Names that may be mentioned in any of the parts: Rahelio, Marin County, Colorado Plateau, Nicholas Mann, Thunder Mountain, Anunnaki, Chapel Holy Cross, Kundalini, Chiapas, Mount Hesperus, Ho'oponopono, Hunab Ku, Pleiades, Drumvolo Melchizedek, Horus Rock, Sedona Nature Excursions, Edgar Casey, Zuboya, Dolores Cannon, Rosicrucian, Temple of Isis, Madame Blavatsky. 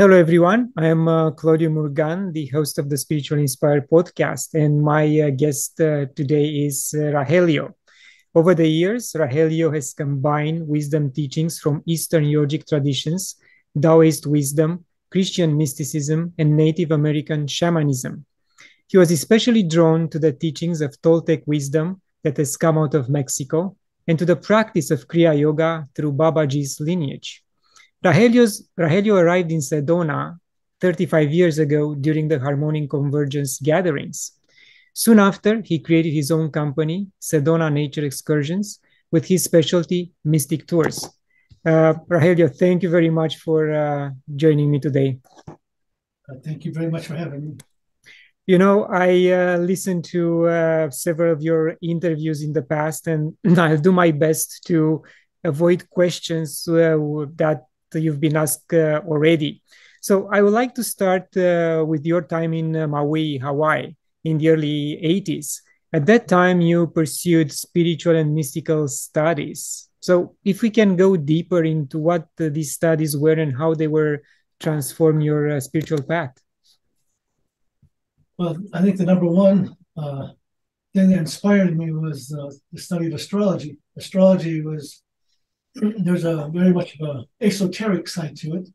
Hello, everyone. I am Claudio Murgan, the host of the Spiritually Inspired podcast, and my guest today is Rahelio. Over the years, Rahelio has combined wisdom teachings from Eastern yogic traditions, Taoist wisdom, Christian mysticism, and Native American shamanism. He was especially drawn to the teachings of Toltec wisdom that has come out of Mexico and to the practice of Kriya Yoga through Babaji's lineage. Rahelio arrived in Sedona 35 years ago during the Harmonic Convergence gatherings. Soon after, he created his own company, Sedona Nature Excursions, with his specialty, Mystic Tours. Rahelio, thank you very much for joining me today. Thank you very much for having me. You know, I listened to several of your interviews in the past, and I'll do my best to avoid questions that you've been asked already. So I would like to start with your time in Maui, Hawaii, in the early 80s. At that time, you pursued spiritual and mystical studies. So if we can go deeper into what these studies were and how they were transformed your spiritual path. Well, I think the number one thing that inspired me was the study of astrology. Astrology was, there's a very much of an esoteric side to it.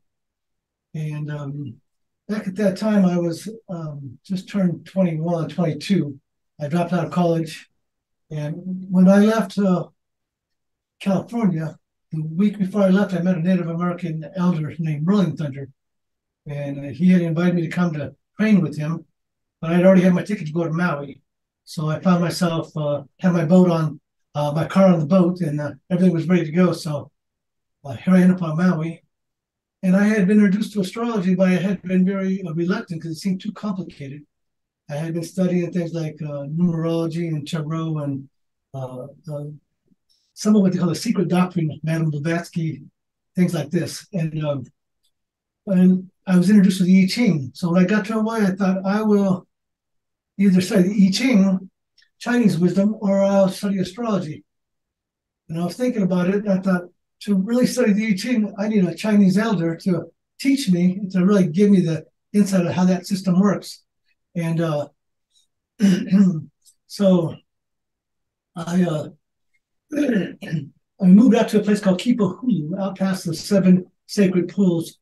And back at that time, I was just turned 21, 22. I dropped out of college. And when I left California, the week before I left, I met a Native American elder named Rolling Thunder. And he had invited me to come to train with him. But I'd already had my ticket to go to Maui. So I found myself, had my boat on, my car on the boat, and everything was ready to go. So here I end up on Maui. And I had been introduced to astrology, but I had been very reluctant because it seemed too complicated. I had been studying things like numerology and Chakra and some of what they call the secret doctrine, Madame Blavatsky, things like this. And I was introduced to the I Ching. So when I got to Hawaii, I thought I will either study the I Ching, Chinese wisdom, or I'll study astrology. And I was thinking about it, and I thought, to really study the I Ching, I need a Chinese elder to teach me, to really give me the insight of how that system works. And so I moved out to a place called Kipahui, out past the seven sacred pools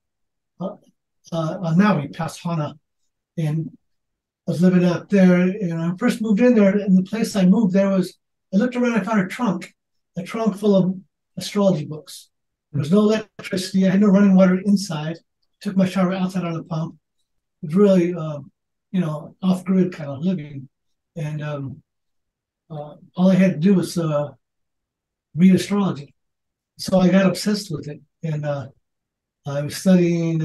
on Maui, past Hana. And I was living out there, and I first moved in there, and the place I moved there was, I looked around, I found a trunk full of astrology books. There was no electricity, I had no running water inside, took my shower outside on the pump. It was really, off-grid kind of living. And all I had to do was read astrology. So I got obsessed with it, and I was studying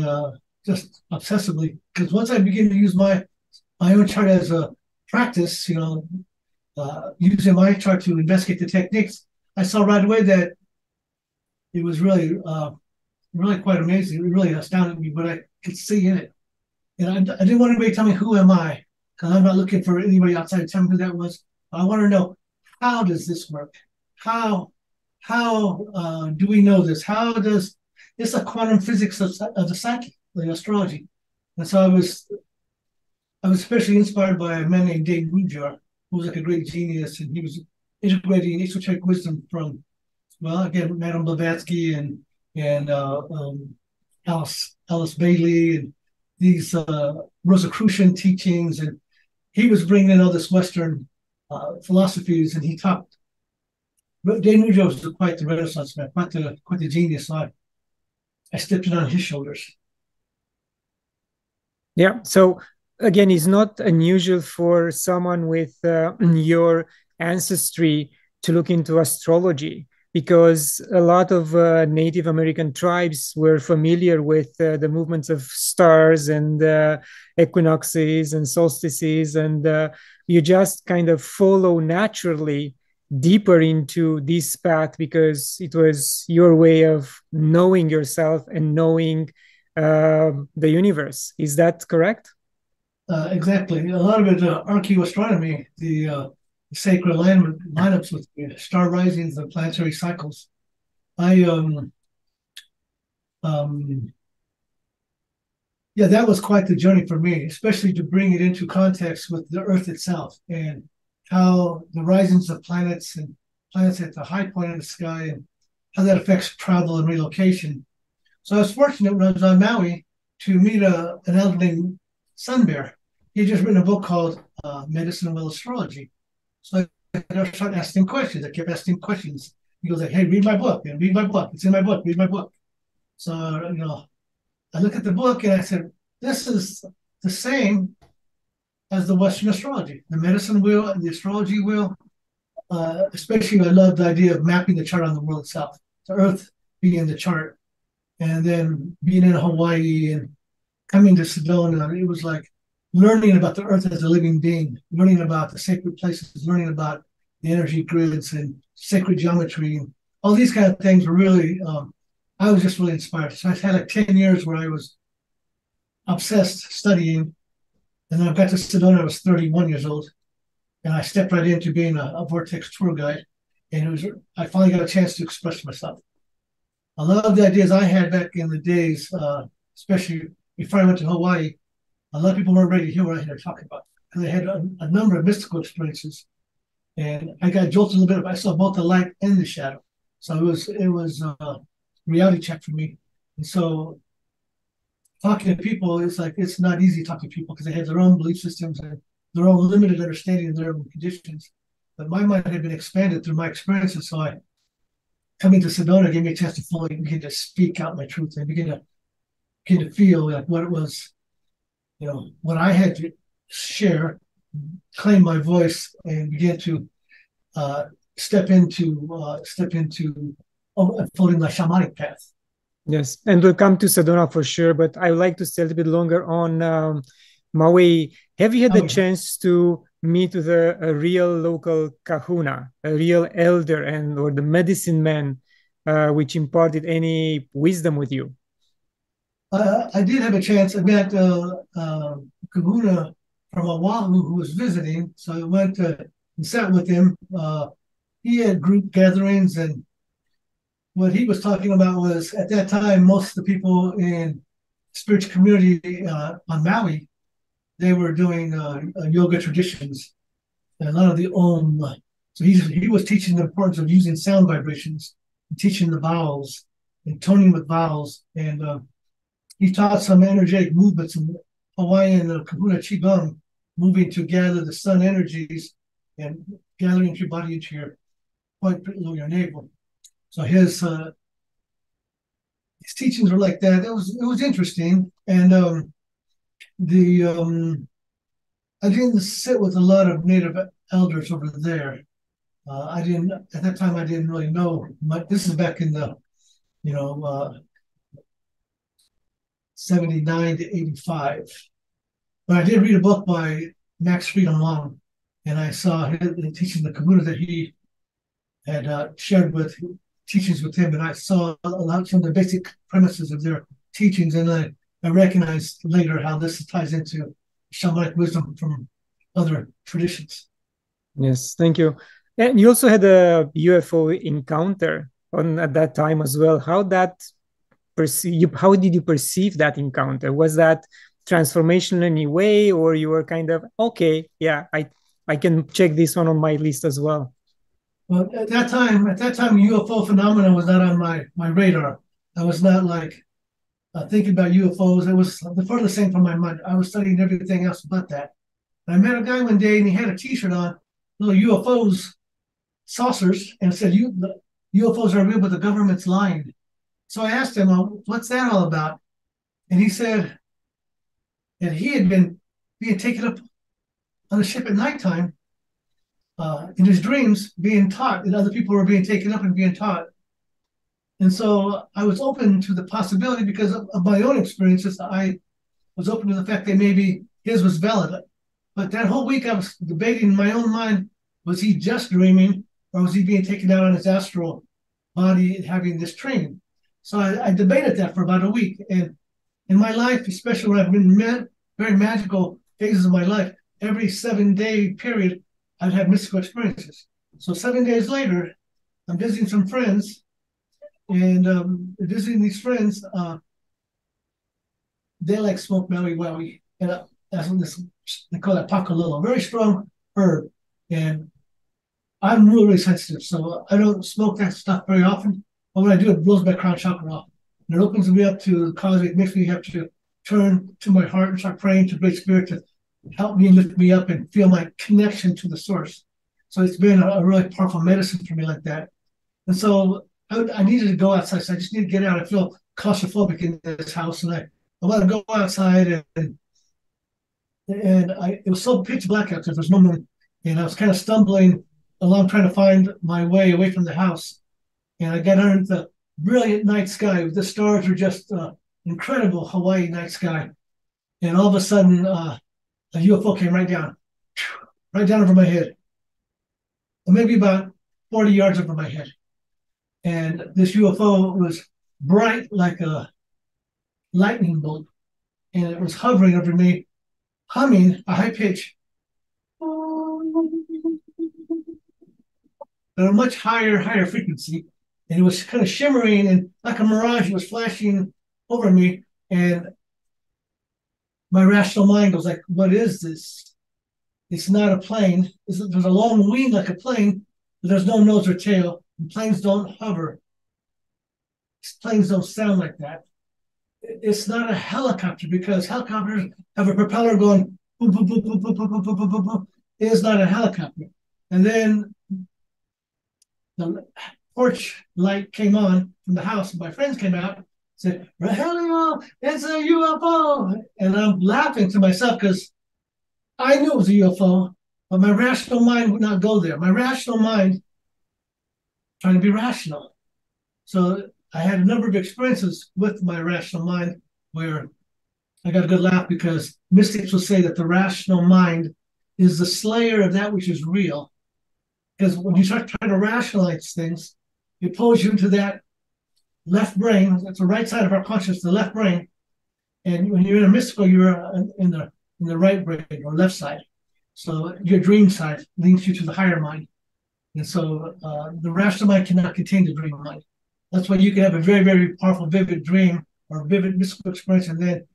just obsessively, because once I began to use my own chart as a practice, using my chart to investigate the techniques, I saw right away that it was really, really quite amazing. It really astounded me, but I could see in it. And I didn't want anybody to tell me, who am I? Because I'm not looking for anybody outside to tell me who that was. I want to know, how does this work? How do we know this? How does, it's the quantum physics of the psyche, the astrology. And so I was especially inspired by a man named Dane Rudhyar, who was like a great genius, and he was integrating esoteric wisdom from, well, again, Madame Blavatsky and Alice Bailey and these Rosicrucian teachings, and he was bringing in all this Western philosophies, and he talked. Dane Rudhyar was quite the Renaissance man, quite the genius. So I stepped it on his shoulders. Yeah. So again, it's not unusual for someone with your ancestry to look into astrology, because a lot of Native American tribes were familiar with the movements of stars and equinoxes and solstices, and you just kind of follow naturally deeper into this path because it was your way of knowing yourself and knowing the universe. Is that correct? Exactly. A lot of it, archaeoastronomy, the sacred lineups with the star risings and planetary cycles. I Yeah, that was quite the journey for me, especially to bring it into context with the Earth itself and how the risings of planets and planets at the high point of the sky and how that affects travel and relocation. So I was fortunate when I was on Maui to meet an elderly sun bear. He had just written a book called Medicine Wheel Astrology. So I started asking questions. I kept asking questions. He goes like, hey, read my book, and read my book. It's in my book, read my book. So, I look at the book and I said, this is the same as the Western astrology, the medicine wheel and the astrology wheel. Especially I love the idea of mapping the chart on the world itself, the Earth being the chart. And then being in Hawaii and coming to Sedona, it was like learning about the Earth as a living being, learning about the sacred places, learning about the energy grids and sacred geometry. And all these kind of things were really, I was just really inspired. So I had like 10 years where I was obsessed studying. And then I got to Sedona, I was 31 years old. And I stepped right into being a Vortex tour guide. And I finally got a chance to express myself. A lot of the ideas I had back in the days, especially before I went to Hawaii, a lot of people weren't ready to hear what I had to talk about. And I had a number of mystical experiences. And I got jolted a little bit. I saw both the light and the shadow. So it was a reality check for me. And so talking to people, it's not easy to talk to people because they have their own belief systems and their own limited understanding of their own conditions. But my mind had been expanded through my experiences. So coming to Sedona gave me a chance to fully begin to speak out my truth and begin to feel like what it was, what I had to share, claim my voice, and begin to step into following the shamanic path. Yes, and we'll come to Sedona for sure. But I would like to stay a little bit longer on Maui. Have you had the chance to meet with a real local kahuna, a real elder or the medicine man, which imparted any wisdom with you? I did have a chance. I met kahuna from Oahu who was visiting, so I went and sat with him. He had group gatherings, and what he was talking about was, at that time, most of the people in spiritual community on Maui, they were doing yoga traditions and a lot of the Om. So he was teaching the importance of using sound vibrations, and teaching the vowels, and toning with vowels. And he taught some energetic movements in Hawaiian kahuna qigong, moving to gather the sun energies and gathering your body into your point below your navel. So his teachings were like that. It was interesting, and I didn't sit with a lot of native elders over there. At that time, I didn't really know much. This is back in the, 79 to 85. But I did read a book by Max Friedman Long, and I saw him teaching the kahuna that he had shared with teachings with him, and I saw a lot from the basic premises of their teachings, and I recognized later how this ties into shamanic wisdom from other traditions. Yes, thank you. And you also had a UFO encounter at that time as well. How did you perceive that encounter? Was that transformational in any way, or you were kind of, okay, yeah, I can check this one on my list as well? Well, at that time, UFO phenomenon was not on my radar. I was not thinking about UFOs. It was the furthest thing from my mind. I was studying everything else but that. And I met a guy one day, and he had a T-shirt on, little UFOs, saucers, and said, UFOs are real, but the government's lying. So I asked him, what's that all about? And he said that he had been being taken up on a ship at nighttime, in his dreams, being taught, and other people were being taken up and being taught. And so I was open to the possibility because of my own experiences. I was open to the fact that maybe his was valid. But that whole week I was debating in my own mind, was he just dreaming, or was he being taken out on his astral body and having this dream? So I debated that for about a week. And in my life, especially when I've been in very magical phases of my life, every 7-day period, I'd have mystical experiences. So 7 days later, I'm visiting some friends, and visiting these friends, they like smoke Maui Waui. And that's what they call that pakalolo, very strong herb. And I'm really sensitive, so I don't smoke that stuff very often. But when I do, it blows my crown chakra off. And it opens me up to cause it makes me have to turn to my heart and start praying to Great Spirit to help me lift me up and feel my connection to the source. So it's been a really powerful medicine for me like that. And so I needed to go outside. So I just need to get out. I feel claustrophobic in this house, and I want to go outside. And it was so pitch black out there. There's no moon, and I was kind of stumbling along trying to find my way away from the house. And I got under the brilliant night sky. The stars were just incredible Hawaii night sky. And all of a sudden, a UFO came right down over my head, maybe about 40 yards over my head. And this UFO was bright like a lightning bolt. And it was hovering over me, humming a high pitch at a much higher frequency. And it was kind of shimmering, and like a mirage, it was flashing over me. And my rational mind goes like, what is this? It's not a plane. There's a long wing like a plane, but there's no nose or tail. And planes don't hover. Planes don't sound like that. It's not a helicopter, because helicopters have a propeller going boop, boop, boop, boop, boop, boop, boop, boop, boop, boop. It is not a helicopter. And then the porch light came on from the house, and my friends came out. Said, Rahelio, it's a UFO. And I'm laughing to myself because I knew it was a UFO, but my rational mind would not go there. My rational mind, trying to be rational. So I had a number of experiences with my rational mind where I got a good laugh, because mystics will say that the rational mind is the slayer of that which is real. Because when you start trying to rationalize things, it pulls you into that left brain. That's the right side of our consciousness, the left brain. And when you're in a mystical, you're in the right brain or left side. So your dream side links you to the higher mind. And so the rational mind cannot contain the dream mind. That's why you can have a very, very powerful, vivid dream or vivid mystical experience, and then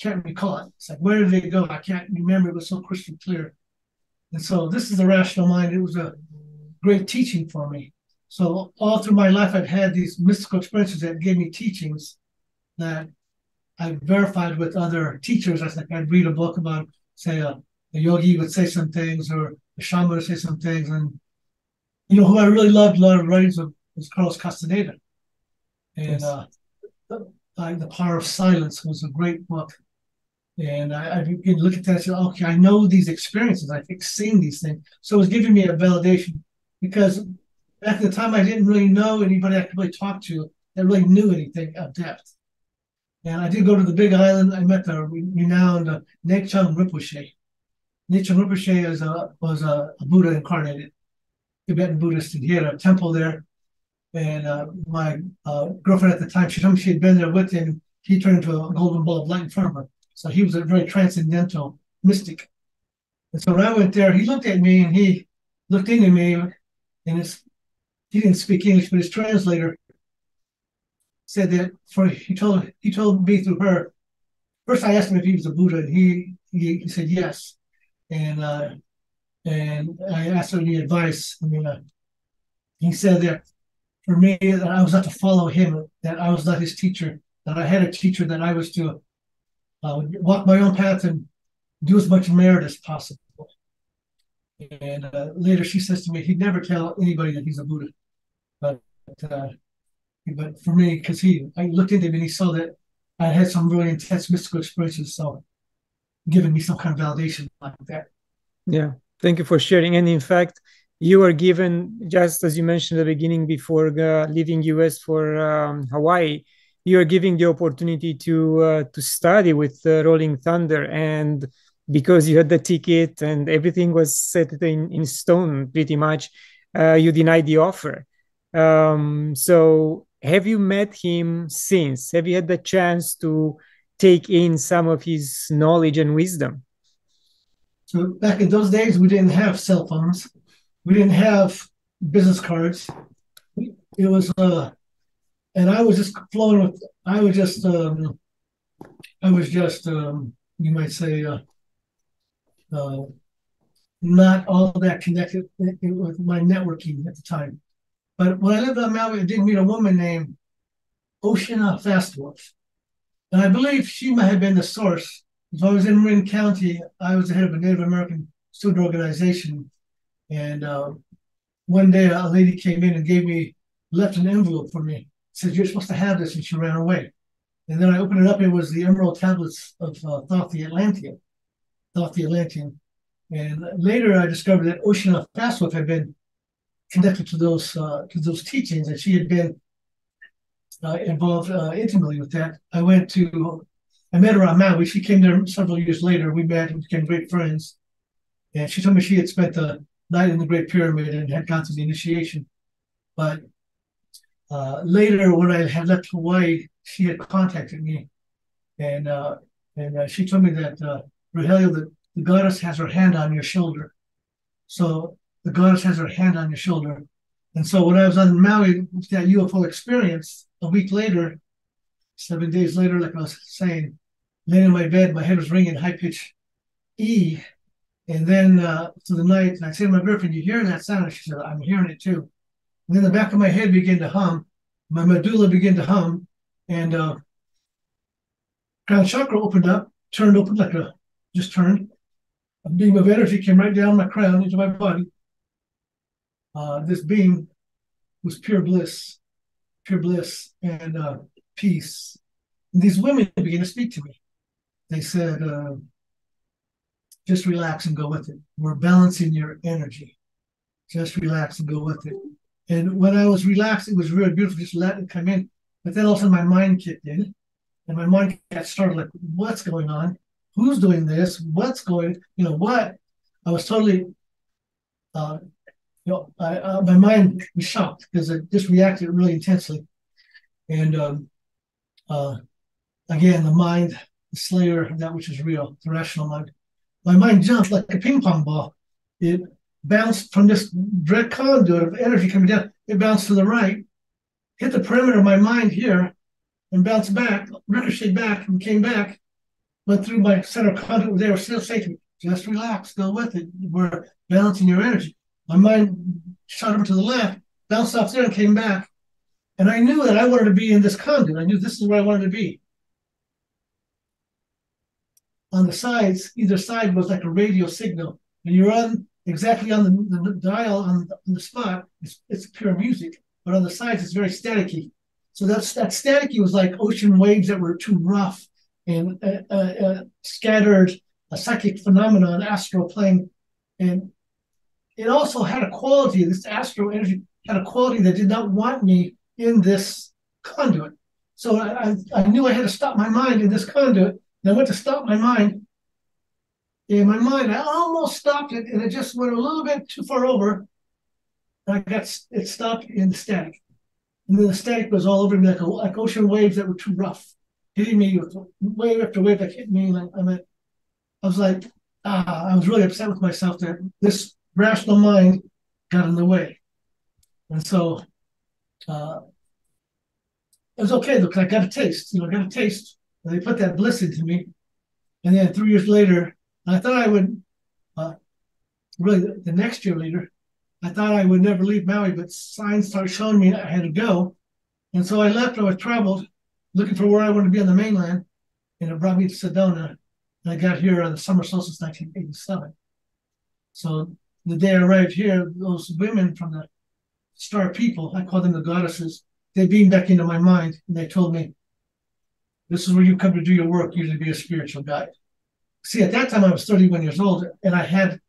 can't recall it. It's like, where did they go? I can't remember. It was so crystal clear. And so this is the rational mind. It was a great teaching for me. So all through my life, I've had these mystical experiences that gave me teachings that I verified with other teachers. I think I'd read a book about, say, a yogi would say some things, or a shaman would say some things. And, you know, who I really loved a lot of writings of was Carlos Castaneda. And yes. The Power of Silence was a great book. And I began to look at that and said, okay, I know these experiences. I've seen these things. So it was giving me a validation, because at the time, I didn't really know anybody I could really talk to that really knew anything of depth. And I did go to the Big Island. I met the renowned Nechang Rinpoche. Nechang Rinpoche was a Buddha incarnated, Tibetan Buddhist, and he had a temple there. And my girlfriend at the time, she told me she had been there with him. He turned into a golden ball of light in front of her. So he was a very transcendental mystic. And so when I went there, he looked at me and he looked into me, and he didn't speak English, but his translator said that he told me through her. First, I asked him if he was a Buddha, and he said yes. And I asked him any advice. He said that for me, that I was not to follow him, that I was not his teacher, that I had a teacher, that I was to walk my own path and do as much merit as possible. And later she says to me, he'd never tell anybody that he's a Buddha. But for me, because I looked into him and he saw that I had some really intense mystical experiences, so giving me some kind of validation like that. Yeah, thank you for sharing. And in fact, you were given, just as you mentioned at the beginning, before leaving US for Hawaii, you were given the opportunity to study with Rolling Thunder, and because you had the ticket and everything was set in stone pretty much, you denied the offer. So have you met him since? Have you had the chance to take in some of his knowledge and wisdom? So back in those days, we didn't have cell phones. We didn't have business cards. It was, and I was just flowing with, I was just I was just, you might say, not all that connected with my networking at the time. But when I lived on Maui, I did meet a woman named Oceana Fastwolf. And I believe she might have been the source. If I was in Marin County, I was the head of a Native American student organization. And one day a lady came in and gave me, left an envelope for me, said, "You're supposed to have this," and she ran away. And then I opened it up. It was the Emerald Tablets of Thoth the Atlantean. And later I discovered that Oceana Fastwolf had been connected to those teachings, and she had been involved intimately with that. I met her on Maui. She came there several years later. We met and became great friends. And she told me she had spent the night in the Great Pyramid and had gone through the initiation. But later, when I had left Hawaii, she had contacted me, and she told me that Rahelio, the goddess has her hand on your shoulder. So the goddess has her hand on your shoulder. And so when I was on Maui with that UFO experience, a week later, 7 days later, like I was saying, laying in my bed, my head was ringing high pitch E. And then through the night, and I said to my girlfriend, "You hear that sound?" And she said, "I'm hearing it too." And then the back of my head began to hum. My medulla began to hum. And crown chakra opened up, turned open like a, just turned. A beam of energy came right down my crown into my body. This beam was pure bliss and peace. And these women began to speak to me. They said, "Just relax and go with it. We're balancing your energy. Just relax and go with it." And when I was relaxed, it was really beautiful, just let it come in. But then all of a sudden my mind kicked in, and my mind got started like, what's going on? Who's doing this? What's going, you know, what? I was totally, you know, my mind was shocked because it just reacted really intensely. And again, the mind, the slayer of that which is real, the rational mind. My mind jumped like a ping pong ball. It bounced from this dread conduit of energy coming down. It bounced to the right, hit the perimeter of my mind here, and bounced back, ricocheted back, and came back, went through my center conduit. They were still saying, "Just relax, go with it. We're balancing your energy." My mind shot over to the left, bounced off there, and came back. And I knew that I wanted to be in this conduit. I knew this is where I wanted to be. On the sides, either side was like a radio signal. And you're on exactly on the dial on the spot. It's pure music, but on the sides it's very staticky. So that staticky was like ocean waves that were too rough and scattered, a psychic phenomenon, astral plane. And it also had a quality, this astral energy had a quality that did not want me in this conduit. So I knew I had to stop my mind in this conduit. And I went to stop my mind. In my mind, I almost stopped it, and it just went a little bit too far over. And I got it stopped in the static. And then the static was all over me like ocean waves that were too rough, hitting me with wave after wave that hit me. And I was like, I was really upset with myself that this rational mind got in the way. And so it was okay, though, because I got a taste. You know, I got a taste. And they put that bliss into me. And then 3 years later, I thought I would, really the next year later, I thought I would never leave Maui, but signs started showing me I had to go. And so I left. I was traveled, looking for where I wanted to be on the mainland. And it brought me to Sedona. And I got here on the summer solstice, 1987. So the day I arrived here, those women from the star people, I call them the goddesses, they beamed back into my mind. And they told me, "This is where you come to do your work, usually be a spiritual guide." See, at that time, I was 31 years old, and I didn't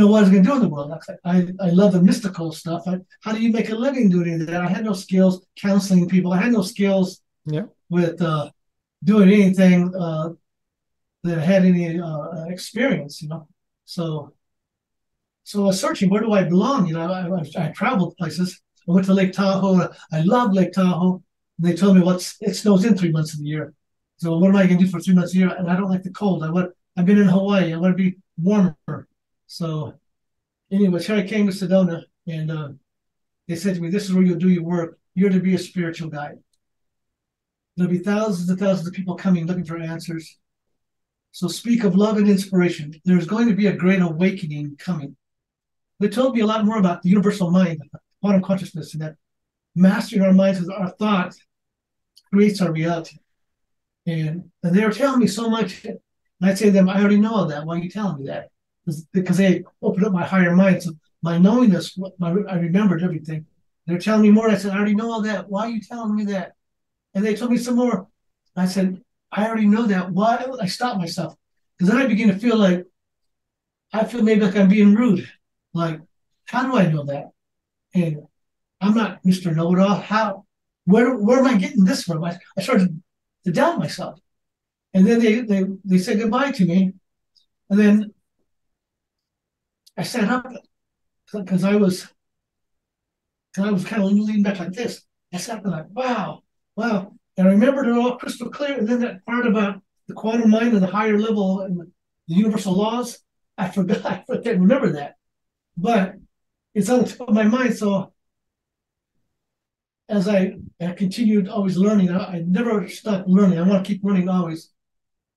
know what I was going to do in the world. I love the mystical stuff. How do you make a living doing any of that? I had no skills counseling people. I had no skills with doing anything that had any experience, you know. So I was searching, where do I belong? You know, I traveled places. I went to Lake Tahoe. I love Lake Tahoe. And they told me, well, it snows in 3 months of the year. So what am I going to do for 3 months a year? And I don't like the cold. I've been in Hawaii. I want to be warmer. So anyway, here I came to Sedona, and they said to me, "This is where you'll do your work. You're to be a spiritual guide. There'll be thousands and thousands of people coming looking for answers. So speak of love and inspiration. There's going to be a great awakening coming. They told me a lot more about the universal mind, quantum consciousness, and that mastering our minds with our thoughts creates our reality. And they were telling me so much. And I'd say to them, I already know all that. Why are you telling me that? Because they opened up my higher mind. So my knowingness, I remembered everything. They're telling me more. I said, I already know all that. Why are you telling me that? And they told me some more. I said, I already know that. Why? I stopped myself. Because then I begin to feel like, I feel maybe like I'm being rude. Like, how do I know that? And I'm not Mr. Know-it-all. How? Where am I getting this from? I started to doubt myself. And then they said goodbye to me. And then I sat up because I was kind of leaning back like this. I sat up and like, wow. And I remembered it all crystal clear. And then that part about the quantum mind and the higher level and the universal laws, I forgot. I didn't remember that. But it's on the top of my mind. So as I continued always learning, I never stopped learning. I want to keep learning always.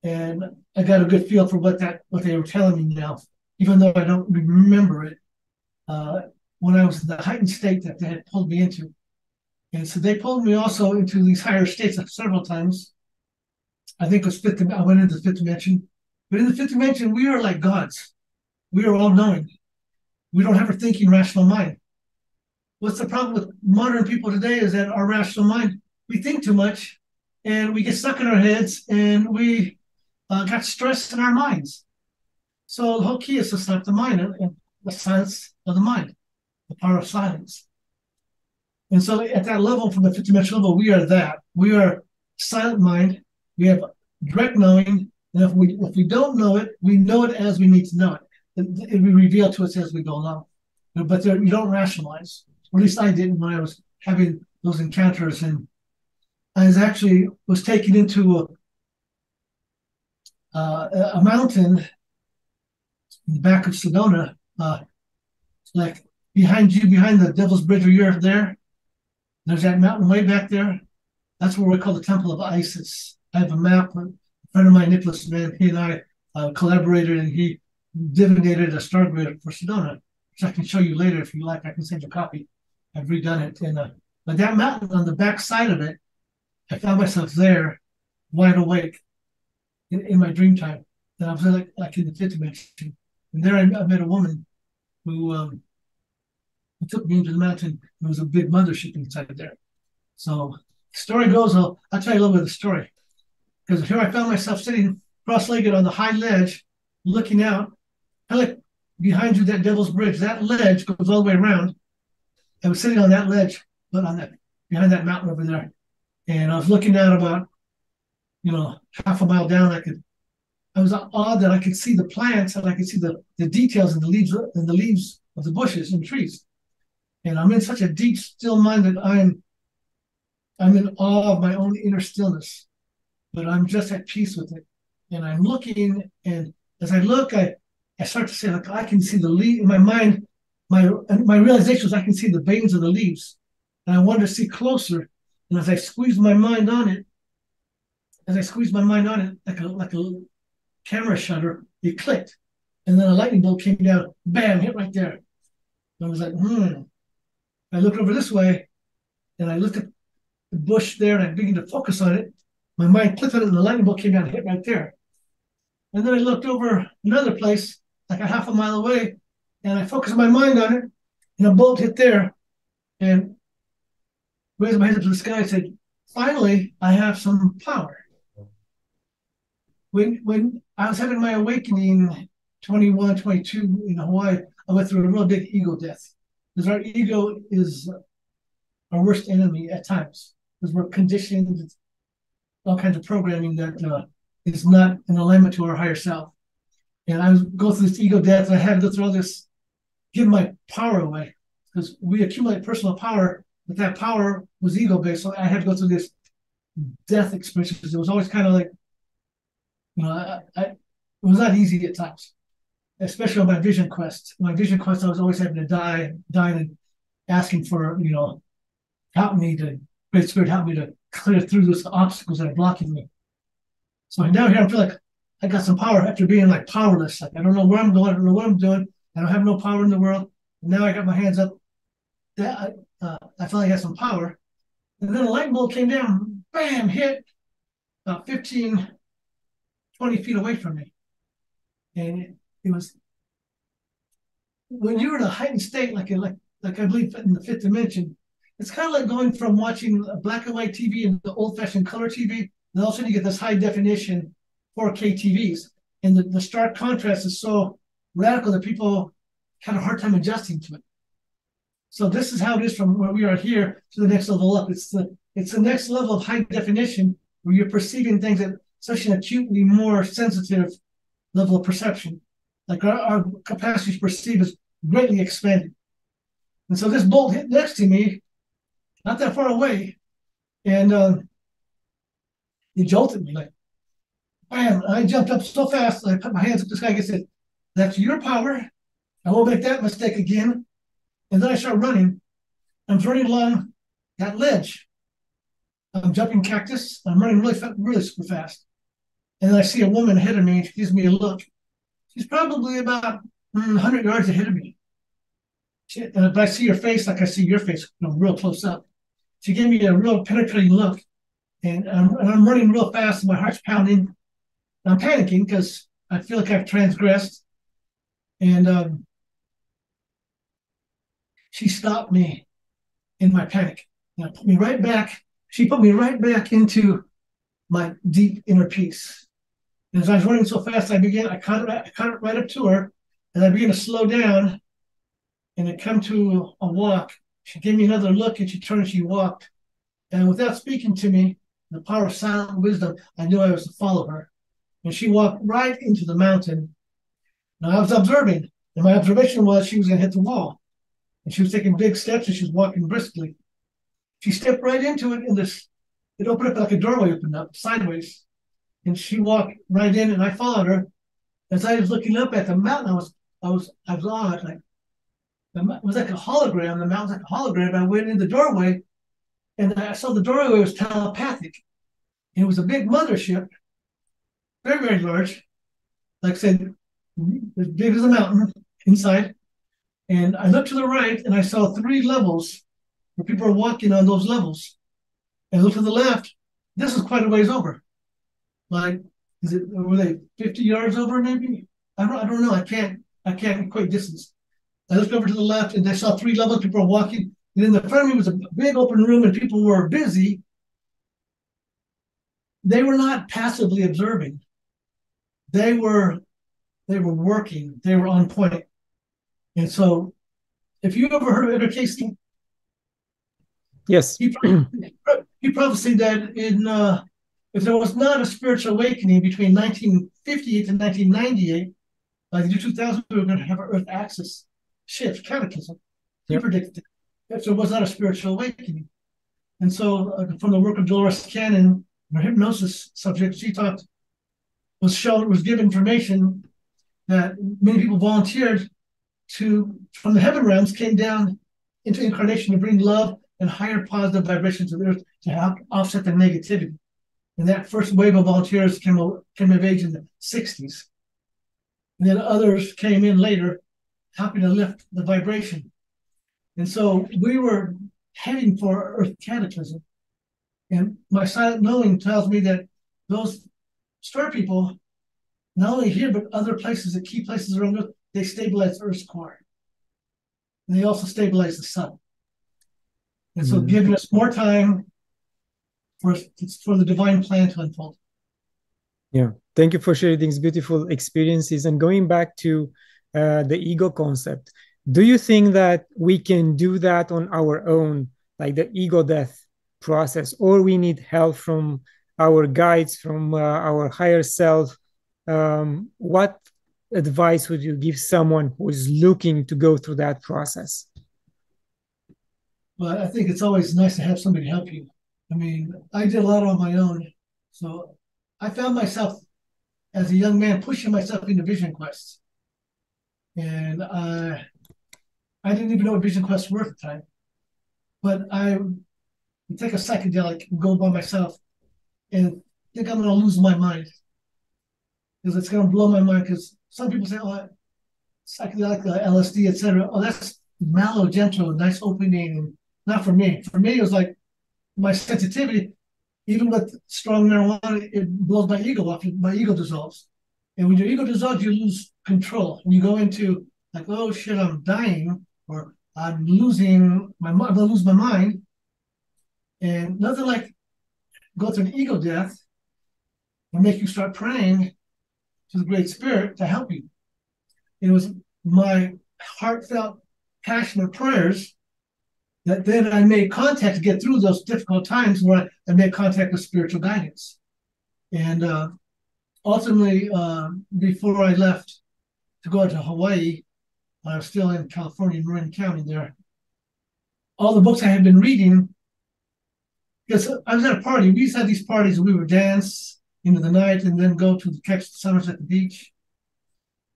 And I got a good feel for what they were telling me now, even though I don't remember it, when I was in the heightened state that they had pulled me into. And so they pulled me also into these higher states several times. I think it was fifth. I went into the fifth dimension. But in the fifth dimension, we are like gods. We are all-knowing. We don't have a thinking, rational mind. What's the problem with modern people today is that our rational mind, we think too much, and we get stuck in our heads, and we got stressed in our minds. So the whole key is to stop the mind, and the silence of the mind, the power of silence. And so at that level, from the fifth dimension level, we are that. We are silent mind. We have direct knowing. And if we don't know it, we know it as we need to know it. It will be revealed to us as we go along. But you don't rationalize. Or at least I didn't when I was having those encounters. And I was taken into a mountain in the back of Sedona, like behind the Devil's Bridge, where you're there. There's that mountain way back there. That's what we call the Temple of Isis. I have a map. A friend of mine, Nicholas Mann, he and I collaborated, and he divinated a star grid for Sedona, which I can show you later if you like. I can send you a copy. I've redone it. And but that mountain, on the back side of it, I found myself there, wide awake, in my dream time. And I was like in the fifth dimension. And there I met a woman who took me into the mountain. There was a big mothership inside there. So the story goes, I'll tell you a little bit of the story. Because here I found myself sitting cross-legged on the high ledge, looking out. I look behind you, that Devil's Bridge. That ledge goes all the way around. I was sitting on that ledge, but behind that mountain over there. And I was looking out about, half a mile down. I was awed that I could see the plants, and I could see the details in the leaves of the bushes and trees. And I'm in such a deep, still mind that I'm in awe of my own inner stillness, but I'm just at peace with it. And I'm looking, and as I look, I start to say, like, I can see the leaves. In my mind, my realization was I can see the veins of the leaves, and I wanted to see closer. And as I squeezed my mind on it, like a camera shutter, it clicked, and then a lightning bolt came down, bam, hit right there. And I was like, I looked over this way, and I looked at the bush there, and I began to focus on it. My mind clicked on it, and the lightning bolt came down and hit right there. And then I looked over another place, like a half a mile away, and I focused my mind on it, and a bolt hit there, and raised my head up to the sky and said, finally, I have some power. When I was having my awakening, 21, 22, in Hawaii, I went through a real big ego death. Because our ego is our worst enemy at times. Because we're conditioned, all kinds of programming that is not in alignment to our higher self. And I go through this ego death, and I had to go through all this, give my power away. Because we accumulate personal power, but that power was ego-based. So I had to go through this death experience. Because it was always kind of like, it was not easy at times. Especially on my vision quest. My vision quest, I was always having to dying and asking for, help me to, Great Spirit, help me to clear through those obstacles that are blocking me. So down here, I feel like I got some power after being like powerless. Like I don't know where I'm going. I don't know what I'm doing. I don't have no power in the world. And now I got my hands up. That I felt like I got some power. And then a light bulb came down, bam, hit about 15, 20 feet away from me. And it was, when you're in a heightened state, like I believe in the fifth dimension, it's kind of like going from watching black and white TV and the old-fashioned color TV, and all of a sudden you get this high-definition 4K TVs. And the stark contrast is so radical that people had a hard time adjusting to it. So this is how it is from where we are here to the next level up. It's the next level of high definition where you're perceiving things at such an acutely more sensitive level of perception. Like our capacity to perceive is greatly expanded. And so this bolt hit next to me, not that far away, and it jolted me like, bam, I jumped up so fast, I put my hands up to the sky and said, that's your power. I won't make that mistake again. And then I start running. I'm running along that ledge. I'm jumping cactus. I'm running really, really super fast. And then I see a woman ahead of me. She gives me a look. She's probably about 100 yards ahead of me. But I see her face like I see your face, you know, real close up. She gave me a real penetrating look. And I'm running real fast. And my heart's pounding. And I'm panicking because I feel like I've transgressed. And she stopped me in my panic. Now put me right back. She put me right back into my deep inner peace. And as I was running so fast, I caught it right up to her, and I began to slow down, and I come to a walk. She gave me another look, and she turned and she walked. And without speaking to me, the power of silent wisdom, I knew I was to follow her. And she walked right into the mountain. Now I was observing, and my observation was she was going to hit the wall. And she was taking big steps, and she was walking briskly. She stepped right into it, and it opened up like a doorway opened up, sideways. And she walked right in, and I followed her. As I was looking up at the mountain, I was awed. Like, it was like a hologram. The mountain's like a hologram. I went in the doorway, and I saw the doorway was telepathic. And it was a big mothership, very, very large. Like I said, as big as a mountain inside. And I looked to the right, and I saw three levels where people are walking on those levels. And I looked to the left. This is quite a ways over. Like, were they 50 yards over maybe? I don't know. I can't quite distance. I looked over to the left, and I saw three levels. People are walking. And in the front of me was a big open room, and people were busy. They were not passively observing. They were working. They were on point. And so, if you ever heard of Edgar Casey, yes, he prophesied that if there was not a spiritual awakening between 1958 and 1998, by the year 2000, we were going to have an Earth axis shift, cataclysm. Yep. He predicted if there was not a spiritual awakening. And so, from the work of Dolores Cannon, her hypnosis subject, she talked, was given information that many people volunteered. From the heaven realms came down into incarnation to bring love and higher positive vibrations to the earth to help offset the negativity. And that first wave of volunteers came of age in the 60s. And then others came in later, helping to lift the vibration. And so we were heading for earth cataclysm. And my silent knowing tells me that those star people, not only here, but other places, at key places around earth, they stabilize Earth's core. And they also stabilize the sun. And so giving us more time for the divine plan to unfold. Yeah. Thank you for sharing these beautiful experiences. And going back to the ego concept, do you think that we can do that on our own, like the ego death process, or we need help from our guides, from our higher self? What advice would you give someone who is looking to go through that process? Well, I think it's always nice to have somebody help you. I mean, I did a lot on my own. So I found myself as a young man pushing myself into vision quests. And I didn't even know what vision quests were at the time. But I and take a psychedelic and go by myself and think I'm going to lose my mind. Because it's going to blow my mind. Because some people say, oh, psychedelic, LSD, etc. Oh, that's mellow, gentle, nice opening. Not for me. For me, it was like my sensitivity, even with strong marijuana, it blows my ego off. My ego dissolves. And when your ego dissolves, you lose control. And you go into like, oh shit, I'm dying, or I'm losing my mind, I'm going to lose my mind. And nothing like go through an ego death and make you start praying to the Great Spirit to help you. It was my heartfelt, passionate prayers that then I made contact to get through those difficult times where I made contact with spiritual guidance. And ultimately, before I left to go to Hawaii, I was still in California, Marin County there. All the books I had been reading, because I was at a party. We used to have these parties where we would dance into the night and then go to catch the sunset at the beach,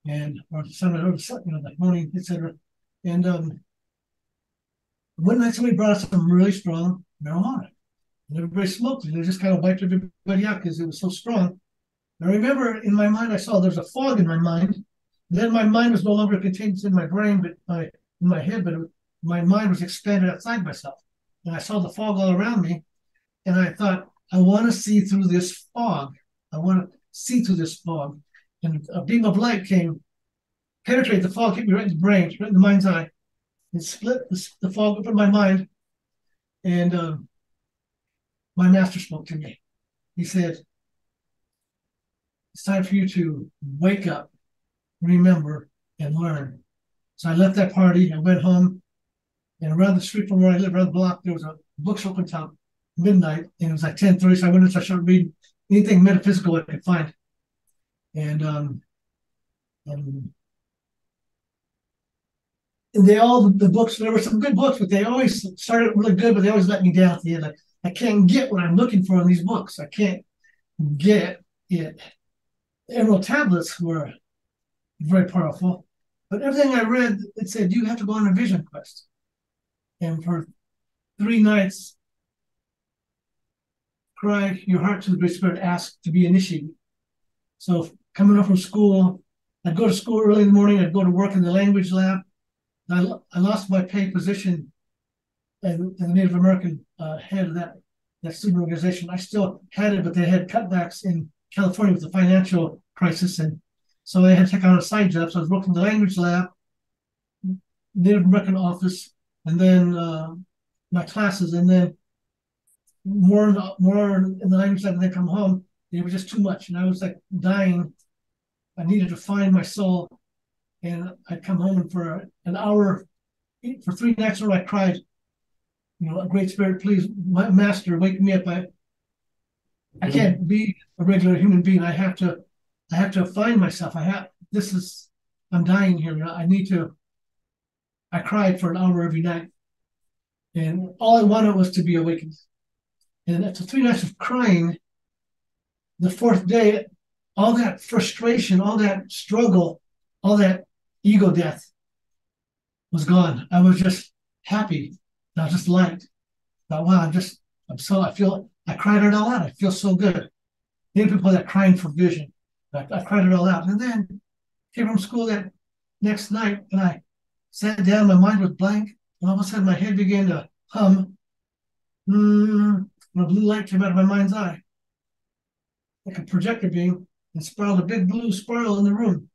and or the sunset or the, you know, like morning, etc. And one night somebody brought us some really strong marijuana, and everybody smoked it. They just kind of wiped everybody out because it was so strong. And I remember in my mind I saw there's a fog in my mind. Then my mind was no longer contained in my brain, but in my head, but my mind was expanded outside myself. And I saw the fog all around me, and I thought, I want to see through this fog. I want to see through this fog. And a beam of light came, penetrated the fog, hit me right in the brain, right in the mind's eye. It split the fog opened my mind, and my master spoke to me. He said, it's time for you to wake up, remember, and learn. So I left that party and went home. And around the street from where I live, around the block, there was a bookshop on top, midnight, and it was like 10:30. So I went in, so I started reading anything metaphysical I could find. And they all, the books, there were some good books, but they always started really good, but they always let me down at the end. Like, I can't get what I'm looking for in these books. I can't get it. The Emerald Tablets were very powerful, but everything I read, it said, you have to go on a vision quest. And for 3 nights, cry your heart to the Great Spirit, ask to be initiated. So coming up from school, I'd go to school early in the morning, I'd go to work in the language lab. I lost my paid position as the Native American head of that student organization. I still had it, but they had cutbacks in California with the financial crisis. And so I had to take on a side job. So I was working in the language lab, Native American office, and then my classes, and then more in the language lab, and then come home. It was just too much, and I was like dying. I needed to find my soul, and I'd come home, and for an hour, for 3 nights, I cried. You know, Great Spirit, please, my master, wake me up. I can't be a regular human being. I have to find myself. I'm dying here. I need to. I cried for an hour every night, and all I wanted was to be awakened. And after 3 nights of crying, the 4th day, all that frustration, all that struggle, all that ego death was gone. I was just happy. I was just light. I thought, wow, I cried it all out. I feel so good. There are people that crying for vision. I cried it all out. And then came from school that next night, and I sat down, my mind was blank, and all of a sudden my head began to hum. And a blue light came out of my mind's eye, like a projector beam, and spiraled a big blue spiral in the room.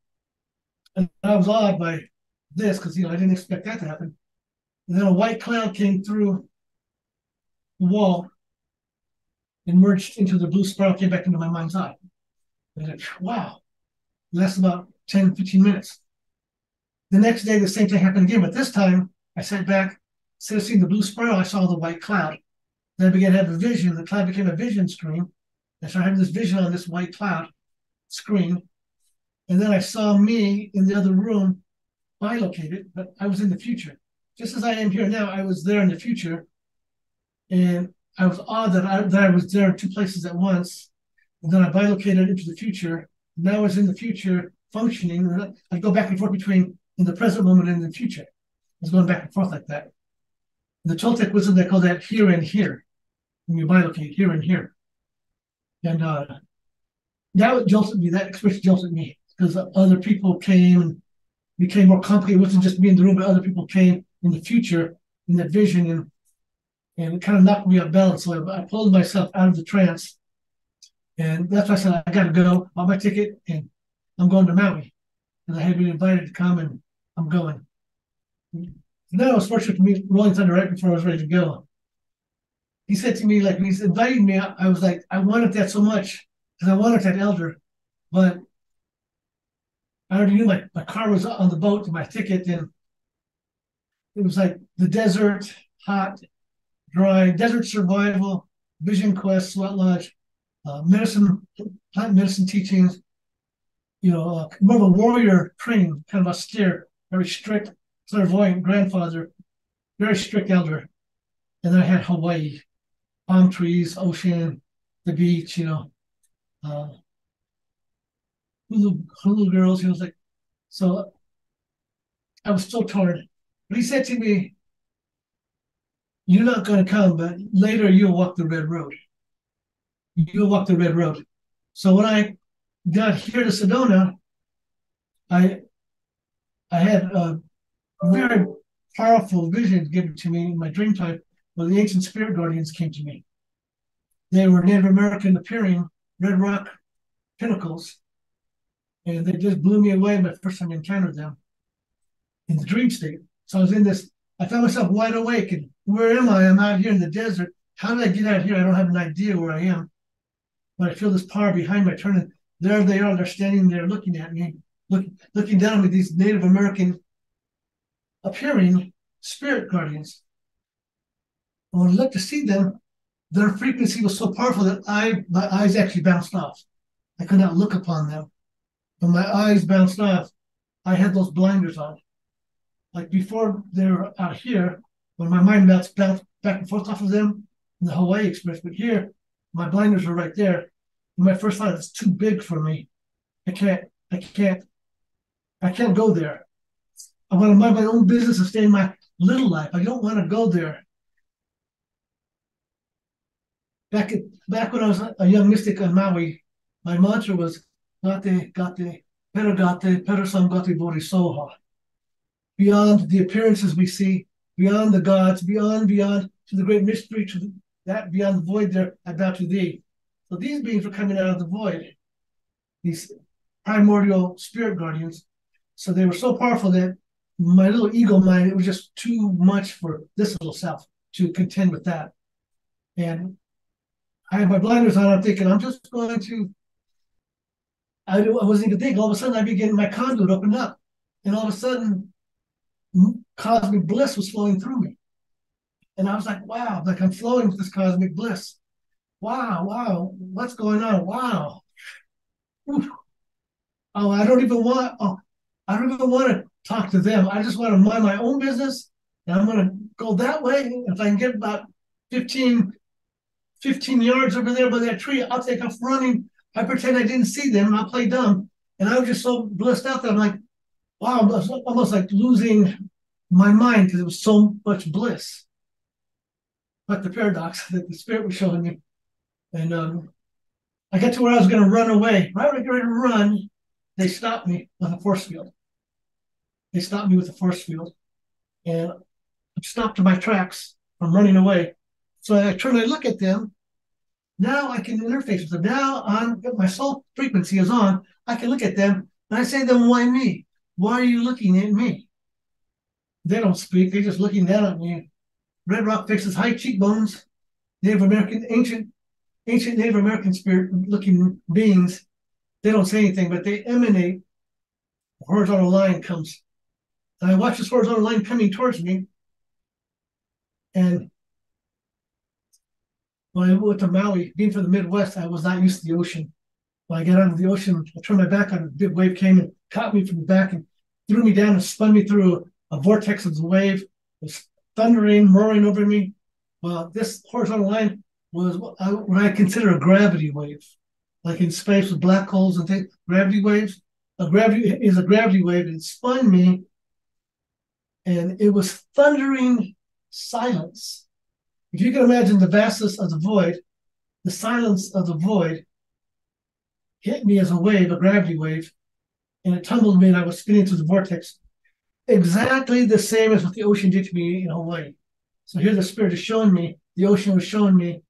And I was awed by this because, I didn't expect that to happen. And then a white cloud came through the wall and merged into the blue spiral, came back into my mind's eye. And I said, wow, it lasts about 10, 15 minutes. The next day, the same thing happened again, but this time I sat back. Instead of seeing the blue spiral, I saw the white cloud. Then I began to have a vision. The cloud became a vision screen. I started having this vision on this white cloud screen. And then I saw me in the other room, bilocated, but I was in the future. Just as I am here now, I was there in the future. And I was awed that I was there in 2 places at once. And then I bilocated into the future. Now I was in the future functioning. I go back and forth between in the present moment and in the future. I was going back and forth like that. And the Toltec wisdom, they call that here and here. and you bilocate here and here. And that jolted me, that experience jolted me, because other people came and became more complicated. It wasn't just me in the room, but other people came in the future, in that vision, and it kind of knocked me off balance. So I pulled myself out of the trance, and that's why I said, I got to go, bought my ticket, and I'm going to Maui. And I had been invited to come, and I'm going. And then I was fortunate to meet Rolling Thunder right before I was ready to go. He said to me, like, when he's inviting me, I was like, I wanted that so much, because I wanted that elder, but I already knew my car was on the boat and my ticket, and it was like the desert, hot, dry, desert survival, vision quest, sweat lodge, medicine, plant medicine teachings, more of a warrior training, kind of austere, very strict, clairvoyant grandfather, very strict elder. And then I had Hawaii, palm trees, ocean, the beach, hulu girls, so I was still torn. But he said to me, you're not going to come, but later you'll walk the red road. You'll walk the red road. So when I got here to Sedona, I had a very powerful vision given to me in my dream time, where the ancient spirit guardians came to me. They were Native American appearing, red rock pinnacles, and they just blew me away my first time I encountered them in the dream state. So I was in this, I found myself wide awake, and where am I? I'm out here in the desert. How did I get out here? I don't have an idea where I am. But I feel this power behind me. I turn, and there they are. They're standing there looking at me, looking down at me, these Native American appearing spirit guardians. And when I looked to see them, their frequency was so powerful that my eyes actually bounced off. I could not look upon them. When my eyes bounced off, I had those blinders on. Like before they were out here, when my mind bounced back and forth off of them in the Hawaii experience, but here, my blinders were right there. And my first thought, it's too big for me. I can't go there. I want to mind my own business and stay in my little life. I don't want to go there. Back when I was a young mystic on Maui, my mantra was Gate, Gate, Peragate, Perasangate Borisoha. Beyond the appearances we see, beyond the gods, beyond, to the great mystery, to that beyond the void there, I bow to thee. So these beings were coming out of the void, these primordial spirit guardians. So they were so powerful that my little ego mind, it was just too much for this little self to contend with that. And I had my blinders on, I'm thinking, I'm just going to, I wasn't even thinking, all of a sudden I began, my conduit opened up. And all of a sudden, cosmic bliss was flowing through me. And I was like, wow, like I'm flowing with this cosmic bliss. Wow, what's going on? Wow. Oof. Oh, I don't even want to talk to them. I just want to mind my own business, and I'm going to go that way. If I can get about 15 yards over there by that tree, I'll take off running. I pretend I didn't see them, and I'll play dumb. And I was just so blissed out that I'm like, wow, I was almost like losing my mind because it was so much bliss. But the paradox that the spirit was showing me. And I got to where I was going to run away. Right when I was going to run, they stopped me with a force field. And stopped my tracks from running away. So I turn and I look at them. Now I can interface with them. Now my soul frequency is on. I can look at them. And I say to them, why me? Why are you looking at me? They don't speak. They're just looking down at me. Red rock faces, high cheekbones, Native American, ancient Native American spirit-looking beings. They don't say anything, but they emanate. A horizontal line comes. And I watch this horizontal line coming towards me. And when I went to Maui, being from the Midwest, I was not used to the ocean. When I got out of the ocean, I turned my back on a big wave came and caught me from the back and threw me down and spun me through a vortex of the wave. It was thundering, roaring over me. Well, this horizontal line was what I consider a gravity wave. Like in space with black holes and things, gravity waves. A gravity is a gravity wave that spun me, and it was thundering silence. If you can imagine the vastness of the void, the silence of the void hit me as a wave, a gravity wave, and it tumbled me and I was spinning through the vortex. Exactly the same as what the ocean did to me in Hawaii. So here the spirit is showing me, the ocean was showing me,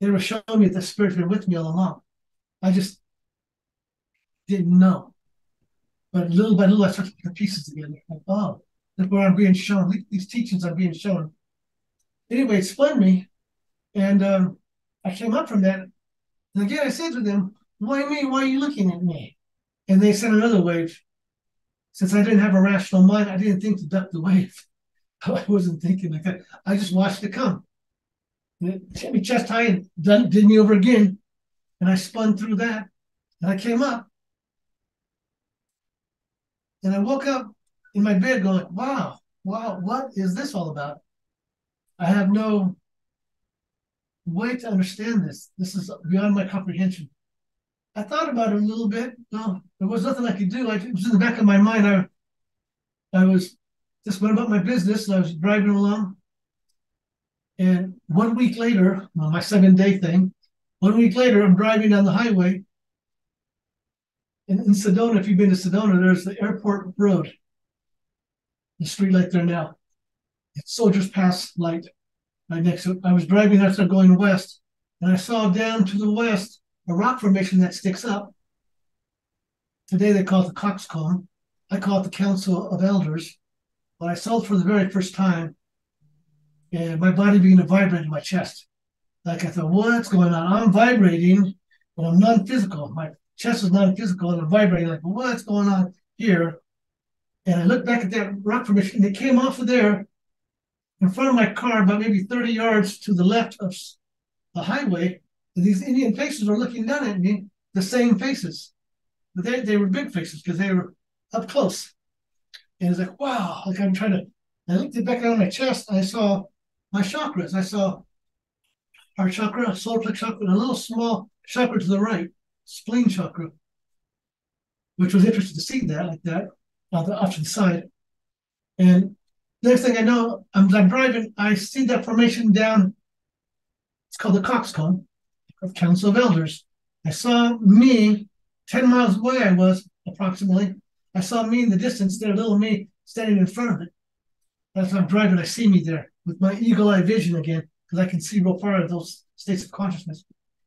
they were showing me that the spirit had been with me all along. I just didn't know. But little by little, I started to put the pieces together. Like, oh, look where I'm being shown. These teachings are being shown. Anyway, it spun me, and I came up from that. And again, I said to them, why me? Why are you looking at me? And they sent another wave. Since I didn't have a rational mind, I didn't think to duck the wave. I wasn't thinking like that. I just watched it come. And it hit me chest high and did me over again. And I spun through that, and I came up. And I woke up in my bed going, wow, what is this all about? I have no way to understand this. This is beyond my comprehension. I thought about it a little bit. No, there was nothing I could do. It was in the back of my mind. I was just went about my business, and I was driving along. And 1 week later, well, my 7-day thing, 1 week later, I'm driving down the highway. And in Sedona, if you've been to Sedona, there's the airport road, the street light there now. It's Soldiers Pass light right next to it. I was driving there, started going west, and I saw down to the west a rock formation that sticks up. Today they call it the Cox Cone. I call it the Council of Elders. But I saw it for the very first time, and my body began to vibrate in my chest. Like I thought, what's going on? I'm vibrating, and I'm non-physical. My chest was non-physical, and I'm vibrating like, what's going on here? And I looked back at that rock formation, and it came off of there in front of my car, about maybe 30 yards to the left of the highway. And these Indian faces were looking down at me, the same faces. But they were big faces because they were up close. And it's like, wow, like I'm trying to, I looked back out on my chest, and I saw my chakras. I saw our chakra, solar plexus chakra, and a little small chakra to the right, spleen chakra, which was interesting to see that like that, off to the side. And next thing I know, I'm driving, I see that formation down, it's called the Cox Cone of Council of Elders. I saw me, 10 miles away I was, approximately. I saw me in the distance there, little me, standing in front of it. As I'm driving, I see me there with my eagle-eye vision again, because I can see real far in those states of consciousness.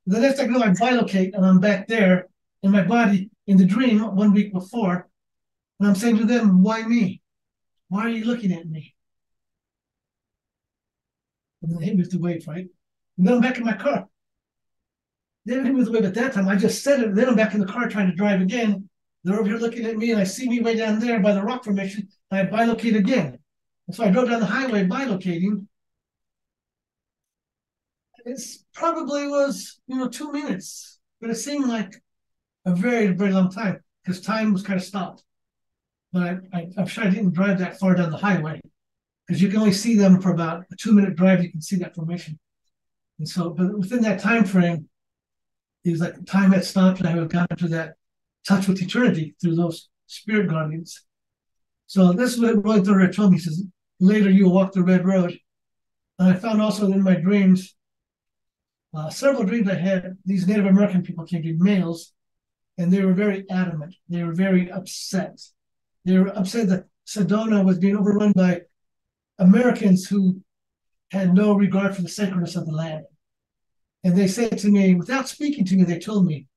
The next thing I know, I bilocate, and I'm back there in my body in the dream 1 week before, and I'm saying to them, why me? Why are you looking at me? And then they hit me with the wave, right? And then I'm back in my car. They didn't hit me with the wave at that time. I just said it. Then I'm back in the car trying to drive again. They're over here looking at me, and I see me way down there by the rock formation. And I bilocate again. And so I drove down the highway bilocating. It probably was, 2 minutes. But it seemed like a very, very long time because time was kind of stopped. But I'm sure I didn't drive that far down the highway because you can only see them for about a 2-minute drive. You can see that formation. And so, but within that time frame, it was like time had stopped and I had gotten to that touch with eternity through those spirit guardians. So this is what Rolling Thunder told me. He says, later you will walk the red road. And I found also in my dreams, several dreams I had, these Native American people came to me, males, and they were very adamant. They were very upset. They were upset that Sedona was being overrun by Americans who had no regard for the sacredness of the land. And they said to me, without speaking to me, they told me,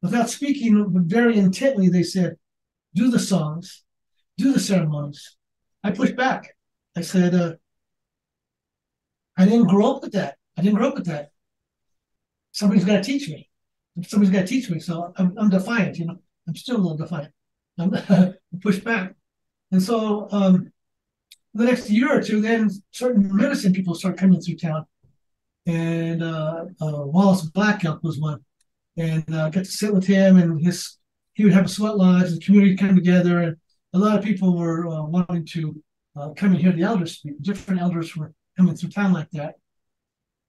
without speaking very intently, they said, do the songs, do the ceremonies. I pushed back. I said, I didn't grow up with that. I didn't grow up with that. Somebody's got to teach me. Somebody's got to teach me. So I'm defiant, I'm still a little defiant. I'm pushed back. And so the next year or two, then certain medicine people start coming through town. And Wallace Black Elk was one. And I got to sit with him, and he would have a sweat lodge, and the community come together. And a lot of people were wanting to come and hear the elders speak. Different elders were coming through town like that.